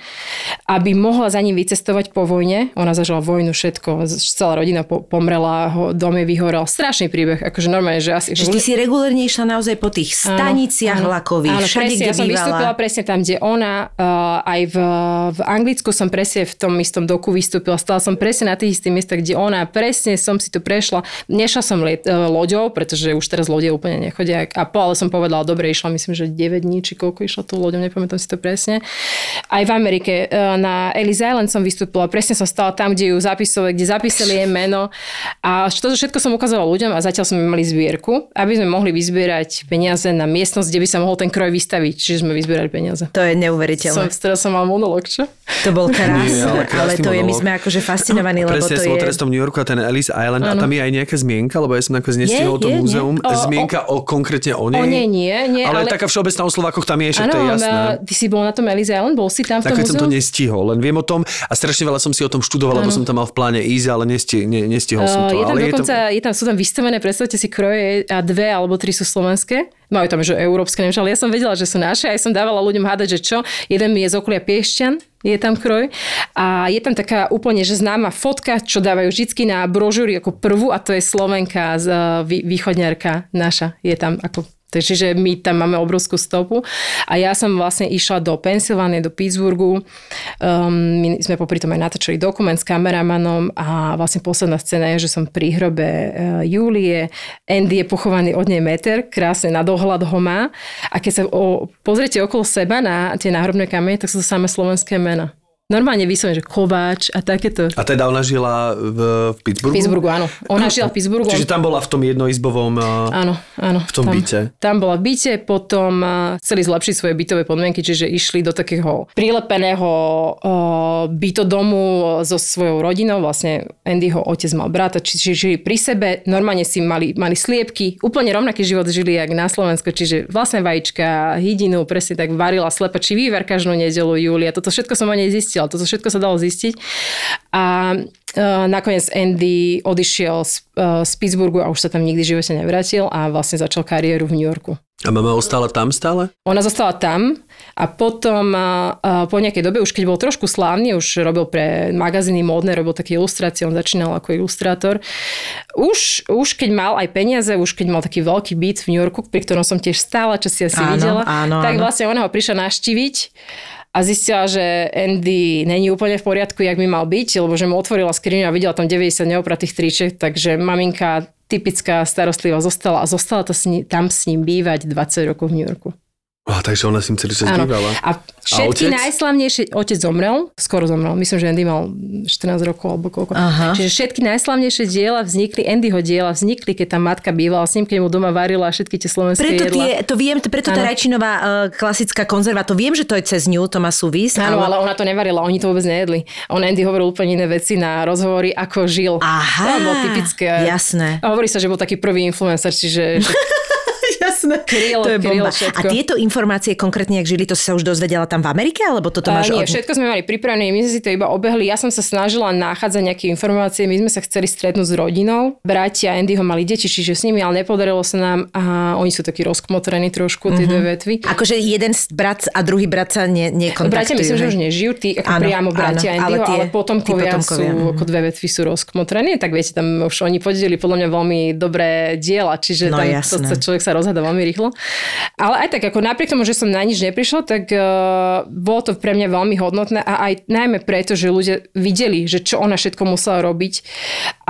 aby mohla za ním vycestovať po vojne. Ona zažila vojnu, všetko, celá rodina pomrela. zomrela, ho dom je vyhorel. Strašný príbeh, akože normálne, že asi... Že ty si regulérne išla naozaj po tých staniciach vlakových, všade, kde ja bývala. Áno, presne, ja som vystúpila presne tam, kde ona, uh, aj v, v Anglicku som presne v tom istom doku vystúpila, stala som presne na tých istých miestach, kde ona, presne som si to prešla. Nešla som liet, uh, loďou, pretože už teraz lode úplne nechodia, a po, ale som povedala, dobre, išla, myslím, že deväť dní, či koľko išla tú loďou, nepamätám si to presne. Aj v Amerike, uh, na Ellis Island som vystúpila, presne som stala tam, kde ju zapisovali, kde zapísali jej meno. A toto všetko som ukázala ľuďom a zatiaľ sme mali zbierku, aby sme mohli vyzbierať peniaze na miestnosť, kde by sa mohol ten kroj vystaviť. Čiže sme vyzbierali peniaze. To je neuveriteľné. Som, teraz som mal monolog, čo? To bol krásny, ale, ale to monolog. Je, my sme akože fascinovaní, lebo presne, to je... Presne, som teraz v tom New Yorku a ten Ellis Island, ano. A tam je aj nejaká zmienka, lebo ja som nakoniec nestihol to múzeum. O, zmienka o, o konkrétne o nej. O nej nie, nie. Ale, ale... taká všeobecná o Slovákoch tam je, že to je jasné. Ty si bol na tom Ellis Island, bol si tam v tom múzeu? Tak keď som to nestihol, len viem o tom a strašne veľa som si o tom študoval, lebo som tam mal v pláne ísť, ale nesti, ne, nestihol som to. Je tam ale dokonca, je tam... Je tam, sú tam vystavené, predstavte si, kroje a dve alebo tri sú slovenské. Majú tam, že európske, neviem, ale ja som vedela, že sú naše, aj som dávala ľuďom hádať, že čo. Jeden je z okolia Piešťan, je tam kroj. A je tam taká úplne, že známa fotka, čo dávajú vždycky na brožúri ako prvú, a to je Slovenka, východňarka naša. Je tam ako... Takže my tam máme obrovskú stopu. A ja som vlastne išla do Pensylvánie, do Pittsburghu. Um, my sme popri tom aj natáčali dokument s kameramanom a vlastne posledná scéna je, že som pri hrobe uh, Julie. Andy je pochovaný od nej meter, krásne na dohľad ho má. A keď sa o, pozriete okolo seba na tie náhrobné kamene, tak sú to samé slovenské mená. Normálne vyslovene, že Kováč a takéto. A teda ona žila v, v Pittsburghu? V Pittsburghu, áno. Ona žila v Pittsburghu. Čiže tam bola v tom jednoizbovom... Áno, áno. V tom tam, byte. Tam bola v byte, potom chceli zlepšiť svoje bytové podmienky, čiže išli do takého prilepeného bytodomu so svojou rodinou. Vlastne Andyho otec mal brata, čiže žili pri sebe. Normálne si mali, mali sliepky. Úplne rovnaký život žili, jak na Slovensku. Čiže vlastne vajíčka, hydinu, presne tak varila slepa, či vývar každú nedeľu Julia. Toto všetko som o nej zistila. Ale toto všetko sa dalo zistiť. A e, nakoniec Andy odišiel z, e, z Pittsburghu a už sa tam nikdy v živote nevrátil a vlastne začal kariéru v New Yorku. A mama ostala tam stále? Ona zostala tam a potom a, a, po nejakej dobe, už keď bol trošku slávny, už robil pre magazíny módne, robil také ilustrácie, on začínal ako ilustrátor. Už, už keď mal aj peniaze, už keď mal taký veľký byt v New Yorku, pri ktorom som tiež stála, čo si asi áno, videla, áno, tak áno. Vlastne ona ho prišla navštíviť. A zistila, že Andy není úplne v poriadku, jak by mal byť, lebo že mu otvorila skriňu a videla tam deväťdesiat neopratých triček, takže maminka typická starostlivá zostala a zostala to s ní, tam s ním bývať dvadsať rokov v New Yorku. Oh, takže ona s ním celý čas bývala. A všetky najslavnejšie... Otec zomrel, skoro zomrel. Myslím, že Andy mal štrnásť rokov alebo koľko. Aha. Čiže všetky najslavnejšie diela vznikli, Andyho diela vznikli, keď tá matka bývala s ním, keď mu doma varila všetky tie slovenské preto jedla. Tie, to viem, preto tá rajčinová uh, klasická konzerva, to viem, že to je cez ňu, to má súvisť. Áno, ale... ale ona to nevarila, oni to vôbec nejedli. On Andy hovoril úplne iné veci na rozhovory, ako žil. Aha, to bolo typické. Jasné. A hovorí sa, že bol taký prvý influencer, čiže... Jasné. Krylo, to je krylo, bomba. Všetko. A tieto informácie konkrétne, jak žili, to si sa už dozvedela tam v Amerike, alebo toto máš? Nie, od... všetko sme mali pripravené, my sme si to iba obehli. Ja som sa snažila nachádzať nejaké informácie, my sme sa chceli stretnúť s rodinou. Bratia Andyho mali deti, čiže s nimi, ale nepodarilo sa nám. A oni sú takí rozkmotrení trošku, tie mm-hmm. dve vetvy. Akože jeden brat a druhý brat sa ne, nekontaktujú. Bratia myslím, že už nežijú, tí ako áno, priamo bratia áno, Andyho, ale, tie, ale potomkovia, potomkovia sú, mm-hmm. ako dve vetvy sú rozkmotrené, tak viete, tam už oni podelili podľa mňa veľmi dobré diela, čiže no, tam to, to človek sa roz to veľmi rýchlo. Ale aj tak, ako napriek tomu, že som na nič neprišla, tak uh, bolo to pre mňa veľmi hodnotné a aj najmä preto, že ľudia videli, že čo ona všetko musela robiť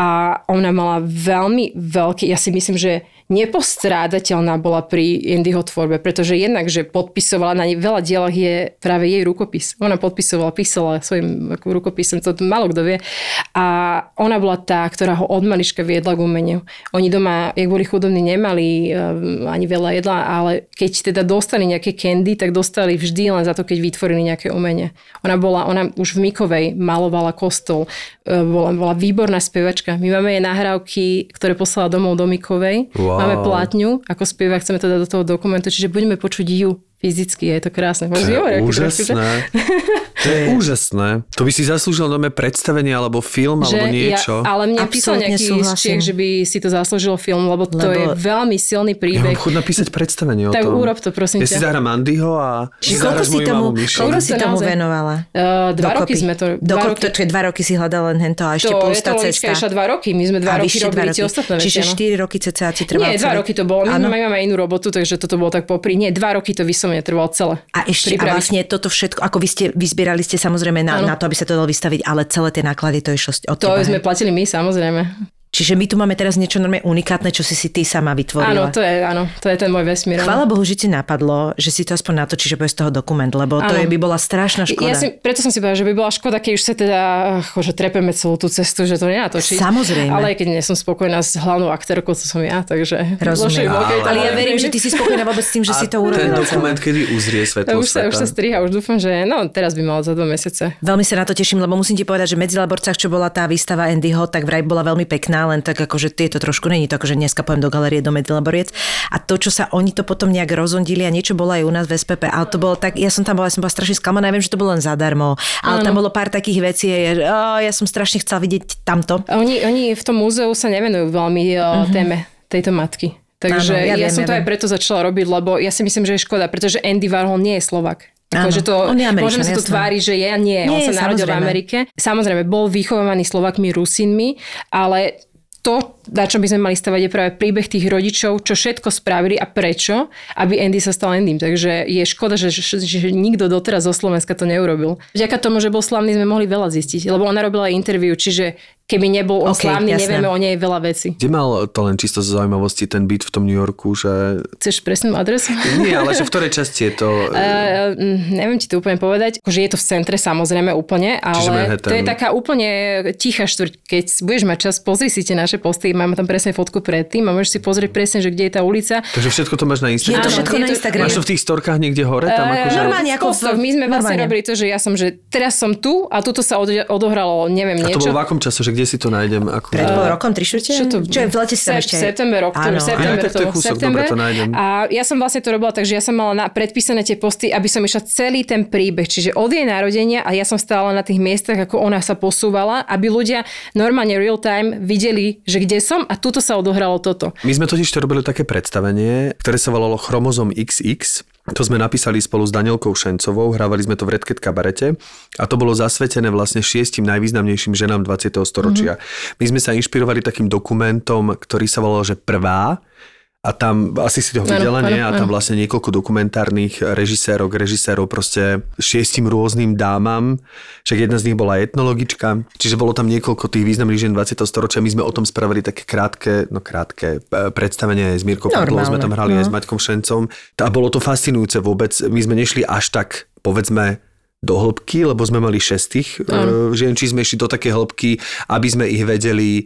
a ona mala veľmi veľký, ja si myslím, že nepostrádateľná bola pri Andyho tvorbe, pretože jednak, že podpisovala na veľa dielach je práve jej rukopis. Ona podpisovala, písala svojim rukopisom, to malo kto vie. A ona bola tá, ktorá ho od malička viedla k umeniu. Oni doma, jak boli chudobní, nemali um, ani veľa jedla, ale keď teda dostali nejaké candy, tak dostali vždy len za to, keď vytvorili nejaké umenie. Ona bola, ona už v Mikovej malovala kostol, bola, bola výborná spevačka. My máme jej nahrávky, ktoré poslala domov do Mikovej. Wow. Máme plátňu, ako spieva, chceme to dať do toho dokumentu, čiže budeme počuť ju fyzicky, je to krásne. To je úžasné. To je úžasné. To by si zaslúžil nové predstavenie alebo film, že, alebo niečo. Ja, ale mne písal nejaký z Čiech, že by si to zaslúžilo film, lebo, lebo to je veľmi silný príbeh. Ja mám chod napísať predstavenie o tak tom. Tak urob to, prosím ťa. Ja si zahrám Andyho a zahráš moju mamu Mišu. Koľko si tomu venovala? Uh, dva Dokopy. roky sme to... Dva roky. Počkej, dva roky si hľadala len hento a ešte to, polsta cesta. To je to logička, ešte dva roky. My sme dva roky robili tie ostatné veci. Čiže štyri roky cca ti trvalo. Nie, dva roky to bolo. My máme inú robotu, takže toto bolo tak popri. Nie, dva roky to vysomne trvalo celé. A ešte vlastne toto všetko, ako vy ste vyzbierali ste samozrejme na, na to, aby sa to dalo vystaviť, ale celé tie náklady to išlo od teba. To sme platili my, samozrejme. Čiže my tu máme teraz niečo normálne unikátne, čo si si ty sama vytvorila. Áno, to je, áno, to je ten môj vesmír. Chvála Bohu, že ti napadlo, že si to aspoň natočíš, že bude z toho dokument, lebo áno. To je, by bola strašná škoda. Ja si, preto som si povedala, že by bola škoda, keď už sa teda, že trepeme celú tú cestu, že to nenatočí. Samozrejme. Ale keď nie som spokojná s hlavnou aktérkou, to som ja, takže... Rozumiem. Ale, ale ja verím, že ty si spokojná vôbec s tým, že si to urobila. Ten dokument, kedy uzrie svetlo sveta. Už sa striha, už dúfam, že no, teraz by malo za dva mesiace. Veľmi sa na to teším, lebo musím ti povedať, že v Medzilaborcách, čo bola tá výstava Andyho, tak vraj bola veľmi pekná. Len tak akože tieto trošku není to akože dneska pojem do galerie do Medzilaboriec a to čo sa oni to potom nejak rozondili a niečo bolo aj u nás v es pé pé, ale to bolo tak, ja som tam bola, ja som bola strašne sklamaná, neviem, že to bolo len zadarmo, ale ano. Tam bolo pár takých vecí, je, oh, ja som strašne chcela vidieť tamto. Oni, oni v tom múzeu sa nevenujú veľmi o uh-huh. téme tejto matky. Takže ano, ja, ja viem, som to ja aj preto začala robiť, lebo ja si myslím, že je škoda, pretože Andy Warhol nie je Slovák. Takže to Američan, môžeme sa tu tváriť, že ja nie, nie, on sa narodil v Amerike. Samozrejme, bol vychovaný Slovakmi, Rusínmi, ale to, na čo by sme mali stavať, je práve príbeh tých rodičov, čo všetko spravili a prečo, aby Andy sa stal Andym. Takže je škoda, že, že, že nikto doteraz zo Slovenska to neurobil. Vďaka tomu, že bol slavný, sme mohli veľa zistiť, lebo ona robila aj interview, čiže keby nebol on okay, slávny, jasné. Nevieme o nej veľa vecí. Kde mal to len čisto z zaujímavosti ten byt v tom New Yorku, že... Chceš presnú adresu? Nie, ale že v ktorej časti je to... Uh, neviem ti to úplne povedať, že je to v centre samozrejme úplne, ale to je taká úplne tichá štvrť. Keď budeš mať čas, pozri si tie naše posty, máme tam presne fotku predtým a môžeš si pozrieť presne, že kde je tá ulica. Takže všetko to máš na Instagrame? Je to všetko na Instagrame. Máš to v tých storkách niekde hore? Tam uh, akože... Normálne ako... V... My sme vlastne robili to, že ja som, že teraz som tu a tuto sa odohralo, neviem niečo. A to bolo v akom čase, že kde si to nájdem? Ako... Pred pol rokom, tri štvrte? Čo, čo je v lete sa ešte? September, október, september, to, to september. Dobre, to a ja som vlastne to robila, takže ja som mala na, predpísané tie posty, aby som išla celý ten príbeh, čiže od jej narodenia a ja som stála na tých miestach, ako ona sa posúvala, aby ľudia normálne real time videli, že kde som a tuto sa odohralo toto. My sme totiž to robili také predstavenie, ktoré sa volalo Chromozom iks iks. To sme napísali spolu s Danielkou Šencovou, hrávali sme to v Redkét kabarete a to bolo zasvetené vlastne šiestim najvýznamnejším ženám dvadsiateho storočia. Mm-hmm. My sme sa inšpirovali takým dokumentom, ktorý sa volal, že Prvá a tam, asi si toho videla, nie? A tam vlastne niekoľko dokumentárnych režisérok, režisérov proste šiestim rôznym dámam, však jedna z nich bola etnologička, čiže bolo tam niekoľko tých významných žien dvadsiateho storočia, my sme o tom spravili také krátke, no krátke predstavenie s Mirkou Padlou, sme tam hrali no. Aj s Maťkom Šencom a bolo to fascinujúce vôbec, my sme nešli až tak, povedzme, do hĺbky, lebo sme mali šestých mm. žien, či sme išli do také hĺbky, aby sme ich vedeli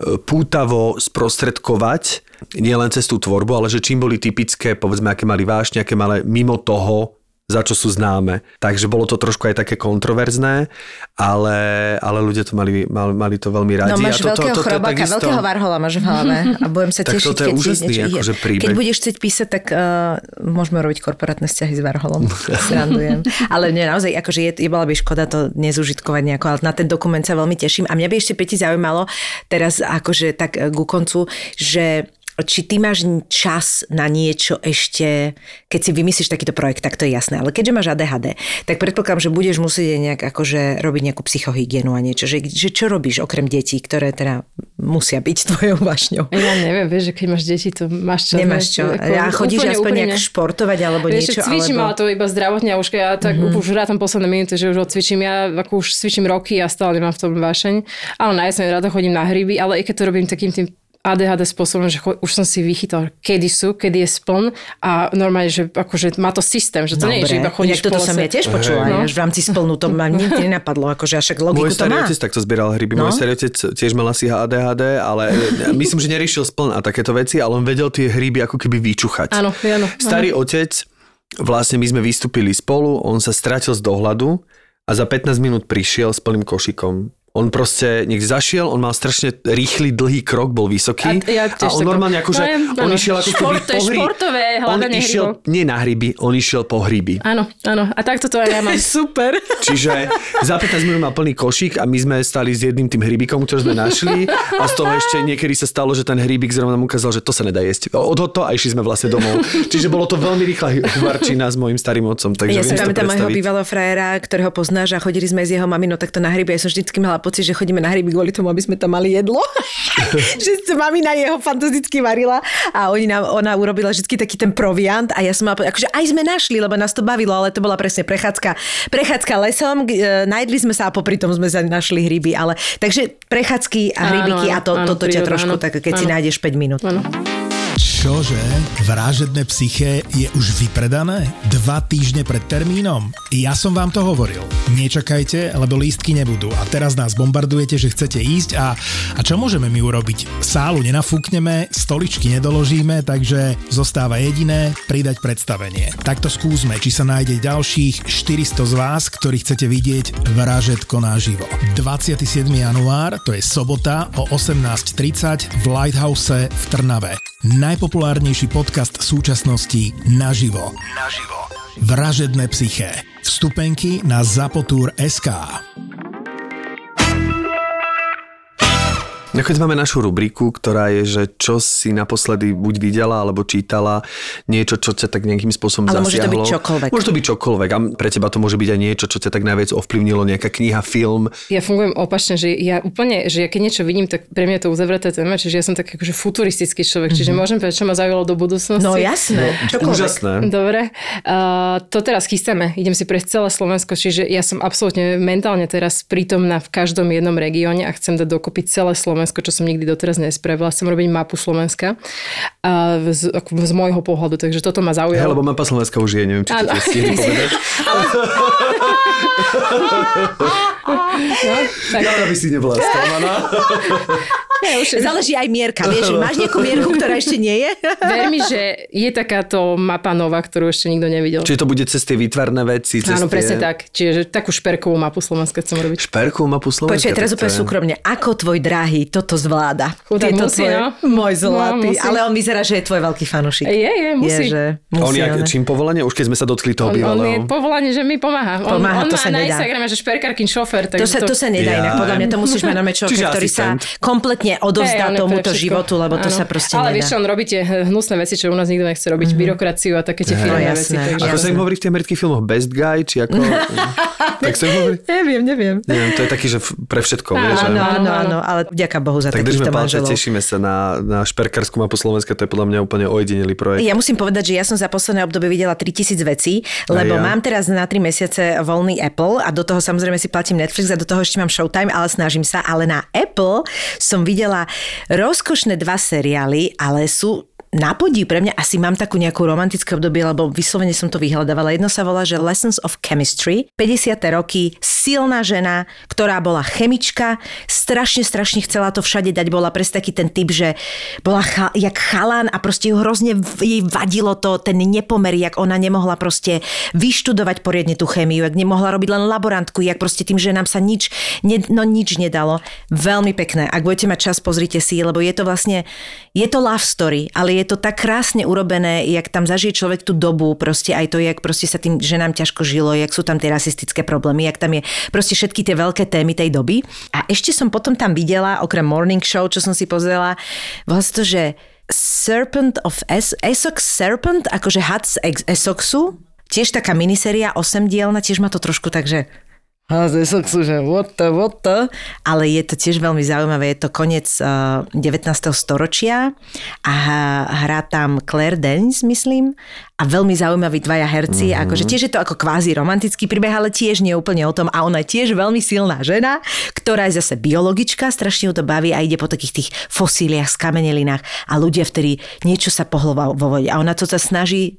pútavo sprostredkovať, nie len cez tú tvorbu, ale že čím boli typické, povedzme, aké mali vášne, aké mali mimo toho, za čo sú známe. Takže bolo to trošku aj také kontroverzné, ale, ale ľudia to mali, mali, mali to veľmi radi. No máš a to, veľkého to, to, to, chrobáka, takisto... veľkého Warhola máš v hlave a budem sa tešiť, keď úžasný, si niečo ide. Keď budeš chcieť písať, tak uh, môžeme robiť korporátne vzťahy s Warholom. Srandujem. Ale nie, naozaj, akože je, je bola by škoda to nezužitkovať nejako, ale na ten dokument sa veľmi teším. A mňa by ešte Peti zaujímalo teraz akože tak ku koncu, že či ty máš čas na niečo ešte, keď si vymyslíš takýto projekt, tak to je jasné. Ale keďže máš á dé há dé, tak predpokladám, že budeš musieť nejak akože robiť nejakú psychohygienu a niečo. Že, že čo robíš okrem detí, ktoré teda musia byť tvojou vášňou? Ja neviem, vieš, že keď máš deti, to máš čo. Nemáš čo. A chodíš úplne, aspoň úplne. Nejak športovať alebo vieš, niečo? Vieš, cvičím, alebo... ale to iba zdravotne. Už ja tak mm-hmm. už rátam posledné minúty, že už odcvičím. Ja ako už cvičím roky a ja stále nemám v tom vášeň. Ale na jeseň rada chodím na hryby, ale i keď to robím takým tým á dé há dé spôsobom, že už som si vychytal, kedy sú, kedy je spln a normálne, že akože má to systém, že to dobre. Nie je, že iba chodíš po lese. Toto som ja tiež počula, no. Až v rámci splnu to ma nikdy nenapadlo, akože až však logiku to má. Môj starý otec takto zbieral hryby, no? Môj starý otec tiež mal asi á dé há dé, ale myslím, že neriešil spln a takéto veci, ale on vedel tie hryby ako keby vyčuchať. Áno, áno. Starý áno. otec, vlastne my sme vystúpili spolu, on sa stratil z dohľadu a za pätnásť minút prišiel s plným košikom. On proste niekde zašiel, on mal strašne rýchly, dlhý krok, bol vysoký. A, ja a on normálne ako, že no, on išiel ako šport, po hryby. Športové hľadanie išiel, hrybov. Nie na hryby, on išiel po hryby. Áno, áno. A takto to aj ja mám. Super. Čiže za pätnásť minút mal plný košík a my sme stali s jedným tým hrybikom, ktorý sme našli. A z toho ešte niekedy sa stalo, že ten hrybik zrovna nám ukázal, že to sa nedá jesť. Od to a išli sme vlastne domov. Čiže bolo to veľmi rýchla hvarčina s mojím starým otcom. Takže ja si pamätám mojho bývalého frajera, ktorého poznáš, a chodili sme s jeho maminou takto na hryby. Ja som vždycky mala pocit, že chodíme na hryby kvôli tomu, aby sme tam mali jedlo. Že mamina jeho fantasticky varila a oni nám, ona urobila vždy taký ten proviant a ja som mala pocit, akože aj sme našli, lebo nás to bavilo, ale to bola presne prechádzka. Prechádzka lesom, e, najedli sme sa a popri tom sme našli hryby, ale takže prechádzky a hrybiky a to, áno, toto príroda, ťa trošku áno, tak, keď áno. si nájdeš päť minút. Áno. Čože? Vražedné Psyché je už vypredané? Dva týždne pred termínom? Ja som vám to hovoril. Nečakajte, lebo lístky nebudú. A teraz nás bombardujete, že chcete ísť a, a čo môžeme my urobiť? Sálu nenafúkneme, stoličky nedoložíme, takže zostáva jediné pridať predstavenie. Takto skúsme, či sa nájde ďalších štyristo z vás, ktorí chcete vidieť vražedko naživo. dvadsiateho siedmeho januára, to je sobota o osemnásť tridsať v Lighthouse v Trnave. Najpopulárnejší podcast súčasnosti naživo. Naživo. Vražedné Psyché. Vstupenky na zapotur bodka es ká. Nakoniec máme našu rubriku, ktorá je, že čo si naposledy buď videla alebo čítala, niečo, čo ťa tak nejakým spôsobom ale zasiahlo. Ale môže to byť čokoľvek. Môže to byť čokoľvek. A pre teba to môže byť aj niečo, čo ťa tak najviac ovplyvnilo, nejaká kniha, film. Ja fungujem opačne, že ja úplne, že ja keď niečo vidím, tak pre mňa to uzavretá téma, čiže ja som tak akože futuristický človek, čiže mm-hmm. môžem povedať, čo ma zaujalo do budúcnosti. No jasné, no, úžasné. Dobre. Uh, to teraz chystáme. Idem si pre celé Slovensko, čiže ja som absolútne mentálne teraz prítomná v každom jednom regióne a chcem dať dokopy celé Slovensko, čo som nikdy doteraz nespravila. Chcem robiť mapu Slovenska z, z môjho pohľadu, takže toto ma zaujalo. Hej, lebo mapa Slovenska už je, neviem, či to ano. Stihli povedať. No, tak. Ja by si nebola stávaná. Ne, už... Záleží aj mierka, vieš, máš nejakú mierku, ktorá ešte nie je? Ver mi, že je takáto mapa nová, ktorú ešte nikto nevidel. Čiže to bude cez tie výtvarné veci? Áno, tie... presne tak. Čiže takú šperkovú mapu Slovenska chcem robiť. Šperkovú mapu Slovenska? Počkaj, teraz úplne súkromne. Ako tvoj drahý toto zvláda? Chudák musí, tvoje, no? Môj zlatý. No, ale on vyzerá, že je tvoj veľký fanušik. Je, je, musí. Je, že musí on je on čím povolanie? Už keď sme sa dotkli toho bývalého. On, on je povolanie, že mi pomáha. On, pomáha, on to sa nedá. On má na Instagrame, že šperkárkin šofer. To sa, to... to sa nedá ja. Inak. Podľa mňa to musíš mať na mečovke, ktorý sa kompletne odovzdá hey, tomuto životu, lebo ano. To sa proste ale nedá. Ale vieš, on robí tie hnusné veci, čo u nás nikto nechce robiť, mm-hmm. byrokraciu a také tie no, filmové veci. Takže... Ako sa im hovorí v tých amerických filmoch? Best guy? Či ako... tak sa im hovorí? Neviem, neviem. Neviem, to je taký, že pre všetko. Áno, áno, áno, ale vďaka Bohu za tak takýchto manželov. Tak držme palce, tešíme sa na, na šperkárskú mapu Slovenska, to je podľa mňa úplne ojedinelý projekt. Ja musím povedať, že ja som za posledné obdobie videla tritisíc vecí, lebo ja. Mám teraz na tri mesiace voľný Apple a do toho samozrejme si platím Netflix a do toho ešte mám Showtime, ale snažím sa, ale na Apple som videla rozkošné dva seriály, ale sú na podí pre mňa asi mám takú nejakú romantické obdobie, lebo vyslovene som to vyhľadávala. Jedno sa volá, že Lessons of Chemistry, päťdesiate roky, silná žena, ktorá bola chemička, strašne, strašne chcela to všade dať, bola presne taký ten typ, že bola chal, jak chalán a proste ju hrozne jej vadilo to, ten nepomer, jak ona nemohla proste vyštudovať poriadne tú chemiu, jak nemohla robiť len laborantku, jak proste tým, že nám sa nič, ne, no nič nedalo. Veľmi pekné. Ak budete mať čas, pozrite si, lebo je to vlastne, je to love story, ale je to tak krásne urobené, jak tam zažije človek tú dobu, proste aj to, jak proste sa tým ženám ťažko žilo, jak sú tam tie rasistické problémy, jak tam je proste všetky tie veľké témy tej doby. A ešte som potom tam videla, okrem Morning Show, čo som si pozrela, vlastne to, že Serpent of es- Essex Serpent, akože had z Essexu, tiež taká miniséria, osemdielna, tiež ma to trošku takže... A z Essexu, že what the, what the. Ale je to tiež veľmi zaujímavé. Je to koniec uh, devätnásteho storočia a hrá tam Claire Danes, myslím. A veľmi zaujímaví dvaja herci. Mm-hmm. Akože tiež je to ako kvázi romantický príbeh, ale tiež nie úplne o tom. A ona je tiež veľmi silná žena, ktorá je zase biologička, strašne ju to baví a ide po takých tých fosíliách, skamenelinách. A ľudia vtedy niečo sa pohlo vo vode. A ona to sa snaží...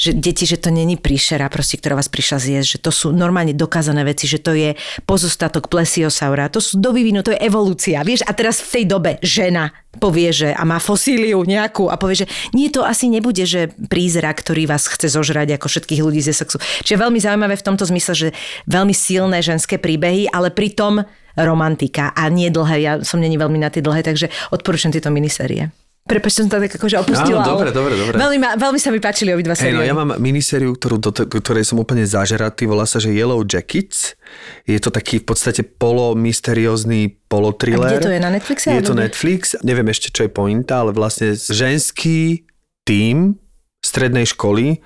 že deti, že to není príšera, proste, ktorá vás prišla zjesť, že to sú normálne dokázané veci, že to je pozostatok plesiosaura, to sú dovyvinú, to je evolúcia, vieš, a teraz v tej dobe žena povie, že a má fosíliu nejakú a povie, že nie, to asi nebude, že prízrak, ktorý vás chce zožrať ako všetkých ľudí z Essexu. Čiže veľmi zaujímavé v tomto zmysle, že veľmi silné ženské príbehy, ale pritom romantika a nie dlhé. Ja som neni veľmi na tie dlhé, takže odporúčam tieto minisérie. Prepáč, som to tak akože opustila. Áno, dobre, dobre, dobre. Veľmi, veľmi sa mi páčili obidva série. Hey, no, ja mám minisériu, ktorú, do t- ktorej som úplne zažeratý, volá sa, že Yellowjackets. Je to taký v podstate polomysteriózny polotriller. A kde to je? Na Netflixe? Je to Netflix. Neviem ešte, čo je pointa, ale vlastne ženský tím strednej školy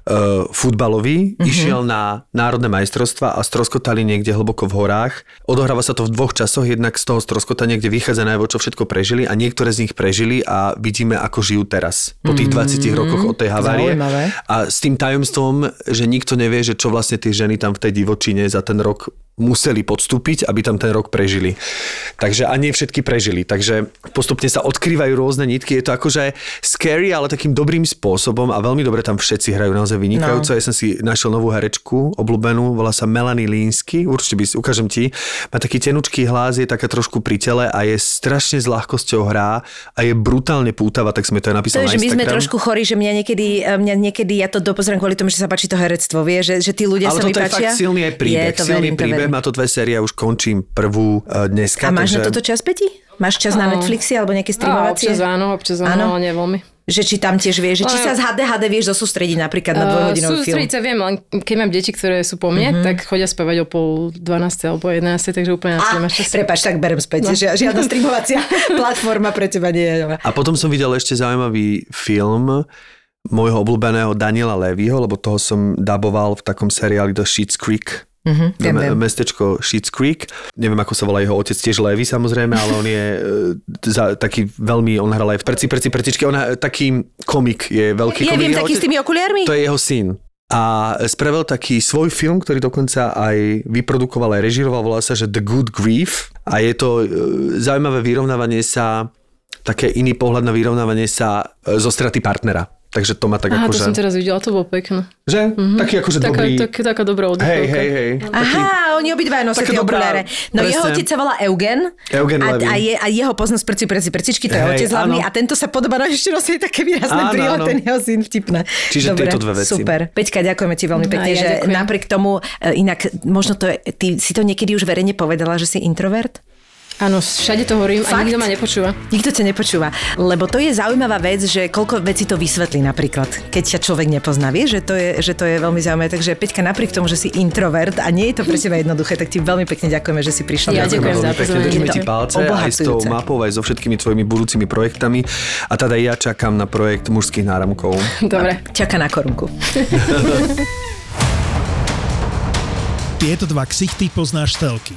Uh, futbalový, mm-hmm. išiel na národné majstrovstvá a stroskotali niekde hlboko v horách. Odohráva sa to v dvoch časoch, jednak z toho stroskota niekde vychádza najavo, čo všetko prežili a niektoré z nich prežili a vidíme, ako žijú teraz. Po tých dvadsiatich mm-hmm. rokoch od tej havárie. Zaujímavé. A s tým tajomstvom, že nikto nevie, že čo vlastne tie ženy tam v tej divočine za ten rok museli podstúpiť, aby tam ten rok prežili. Takže a nie všetky prežili. Takže postupne sa odkrývajú rôzne nitky. Je to akože scary, ale takým dobrým spôsobom a veľmi dobre tam všetci hrajú, naozaj vynikajúco. No. Ja som si našiel novú herečku, obľúbenú, volá sa Melanie Lynskey. Určite by, ukážem ti. Má taký tenučký hlas, je taká trošku pri tele a je strašne s ľahkosťou hrá a je brutálne pútava, tak sme to aj napísali na Instagram. To je, že my sme trošku chorí, že mňa niekedy, mňa niekedy ja to dopozerám kvôli tomu, že sa páči to herectvo, vie, že, že tí ľudia ale sa mi páčia. Ale to je fakt silný príbeh, je, silný príbeh. Má to dve série, už končím prvú dneska. A máš takže... na toto čas, Peti? Máš čas no. na Netflixi alebo nejaké streamovacie? No, občas áno, občas áno, ale neveľmi. Že či tam tiež vieš, že či sa z há dé há dé vieš zosústrediť napríklad na dvojhodinový uh, film. Sústrediť sa viem, len keď mám deti, ktoré sú po mne, mm-hmm. tak chodia spávať o pol dvanástej alebo jedenástej, takže úplne asi nemáš čas. Prepáč, tak berem späť, no. že žiadna streamovacia platforma pre teba nie je. A potom som videl ešte zaujímavý film môjho obľúbeného Daniela Levyho, lebo toho som daboval v takom seriáli do Schitt's Creek. Uh-huh, viem, viem. Mestečko Schitt's Creek. Neviem, ako sa volá jeho otec, tiež Levy samozrejme, ale on je e, za, taký veľmi, on hral aj v Prci, Prci, Prcičky, on e, taký komik, je veľký komik. Ja viem, taký otec, s tými okuliármi? To je jeho syn. A spravil taký svoj film, ktorý dokonca aj vyprodukoval, aj režíroval, volá sa, že The Good Grief a je to e, zaujímavé vyrovnávanie sa, také iný pohľad na vyrovnávanie sa e, zo straty partnera. Takže to ma tak akože... Aha, to že... som teraz videla, to bolo pekné. Že? Mm-hmm. Taký akože taká, dobrý... Tak, taká dobrá oddychovka. Hej, hej, hej. Taký... Aha, oni obidva nosia tie okuliare. No presne. Jeho otec sa volá Eugen. Eugen a, a, je, a jeho pozná z prci, prci, prcičky, to je otec hlavný. A tento sa podobá, no ešte nosí také výrazné brýle, ten jeho syn vtipné. Čiže dobre, tieto dve veci. Super. Peťka, ďakujeme ti veľmi pekne, ja že ďakujem. Napriek tomu, inak možno to, ty si to niekedy už verejne povedala, že si introvert? Áno, všade to hovorím. Fakt? A nikto ma nepočúva. Nikto ťa nepočúva, lebo to je zaujímavá vec, že koľko vecí to vysvetlí napríklad, keď ťa človek nepozná, vieš, že to je, že to je veľmi zaujímavé. Takže Peťka, napriek tomu, že si introvert a nie je to pre teba jednoduché, tak ti veľmi pekne ďakujeme, že si prišla. Ja ďakujem za pozvanie. Držíme ti palce aj s tou mapou, aj so všetkými tvojimi budúcimi projektami. A teda ja čakám na projekt mužských náramkov. Dobre. Čaká na korunku. Tieto dva ksichty poznáš telky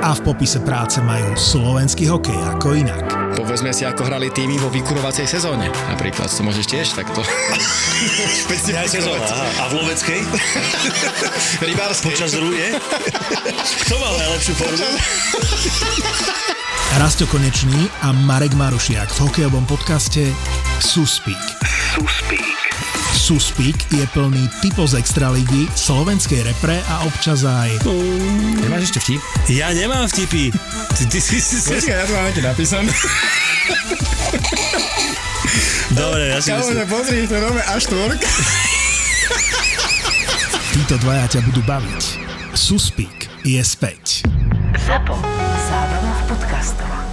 A v popise práce majú slovenský hokej ako inak. Povedzme si, ako hrali týmy vo vykurovacej sezóne. Napríklad, to môžeš tiež takto... Špeciálna sezóna. A v loveckej? Rybárskej. Počas rúje? Kto mal najlepšiu formu? Rasto Konečný a Marek Marušiak v hokejovom podcaste Suspík. Suspík. Suspík je plný typov z extraligy, slovenskej repre a občas aj... Mm. Nemáš ešte vtip? Ja nemám vtipy. Ty, ty, ty, ty, ty. Počkaj, ja to mám ešte napísané. Dobre, ja si myslím. Kámože, pozri, to nové á štyri. Títo dvaja ťa budú baviť. Suspík je späť. ZAPO. Zábrná v podcastovách.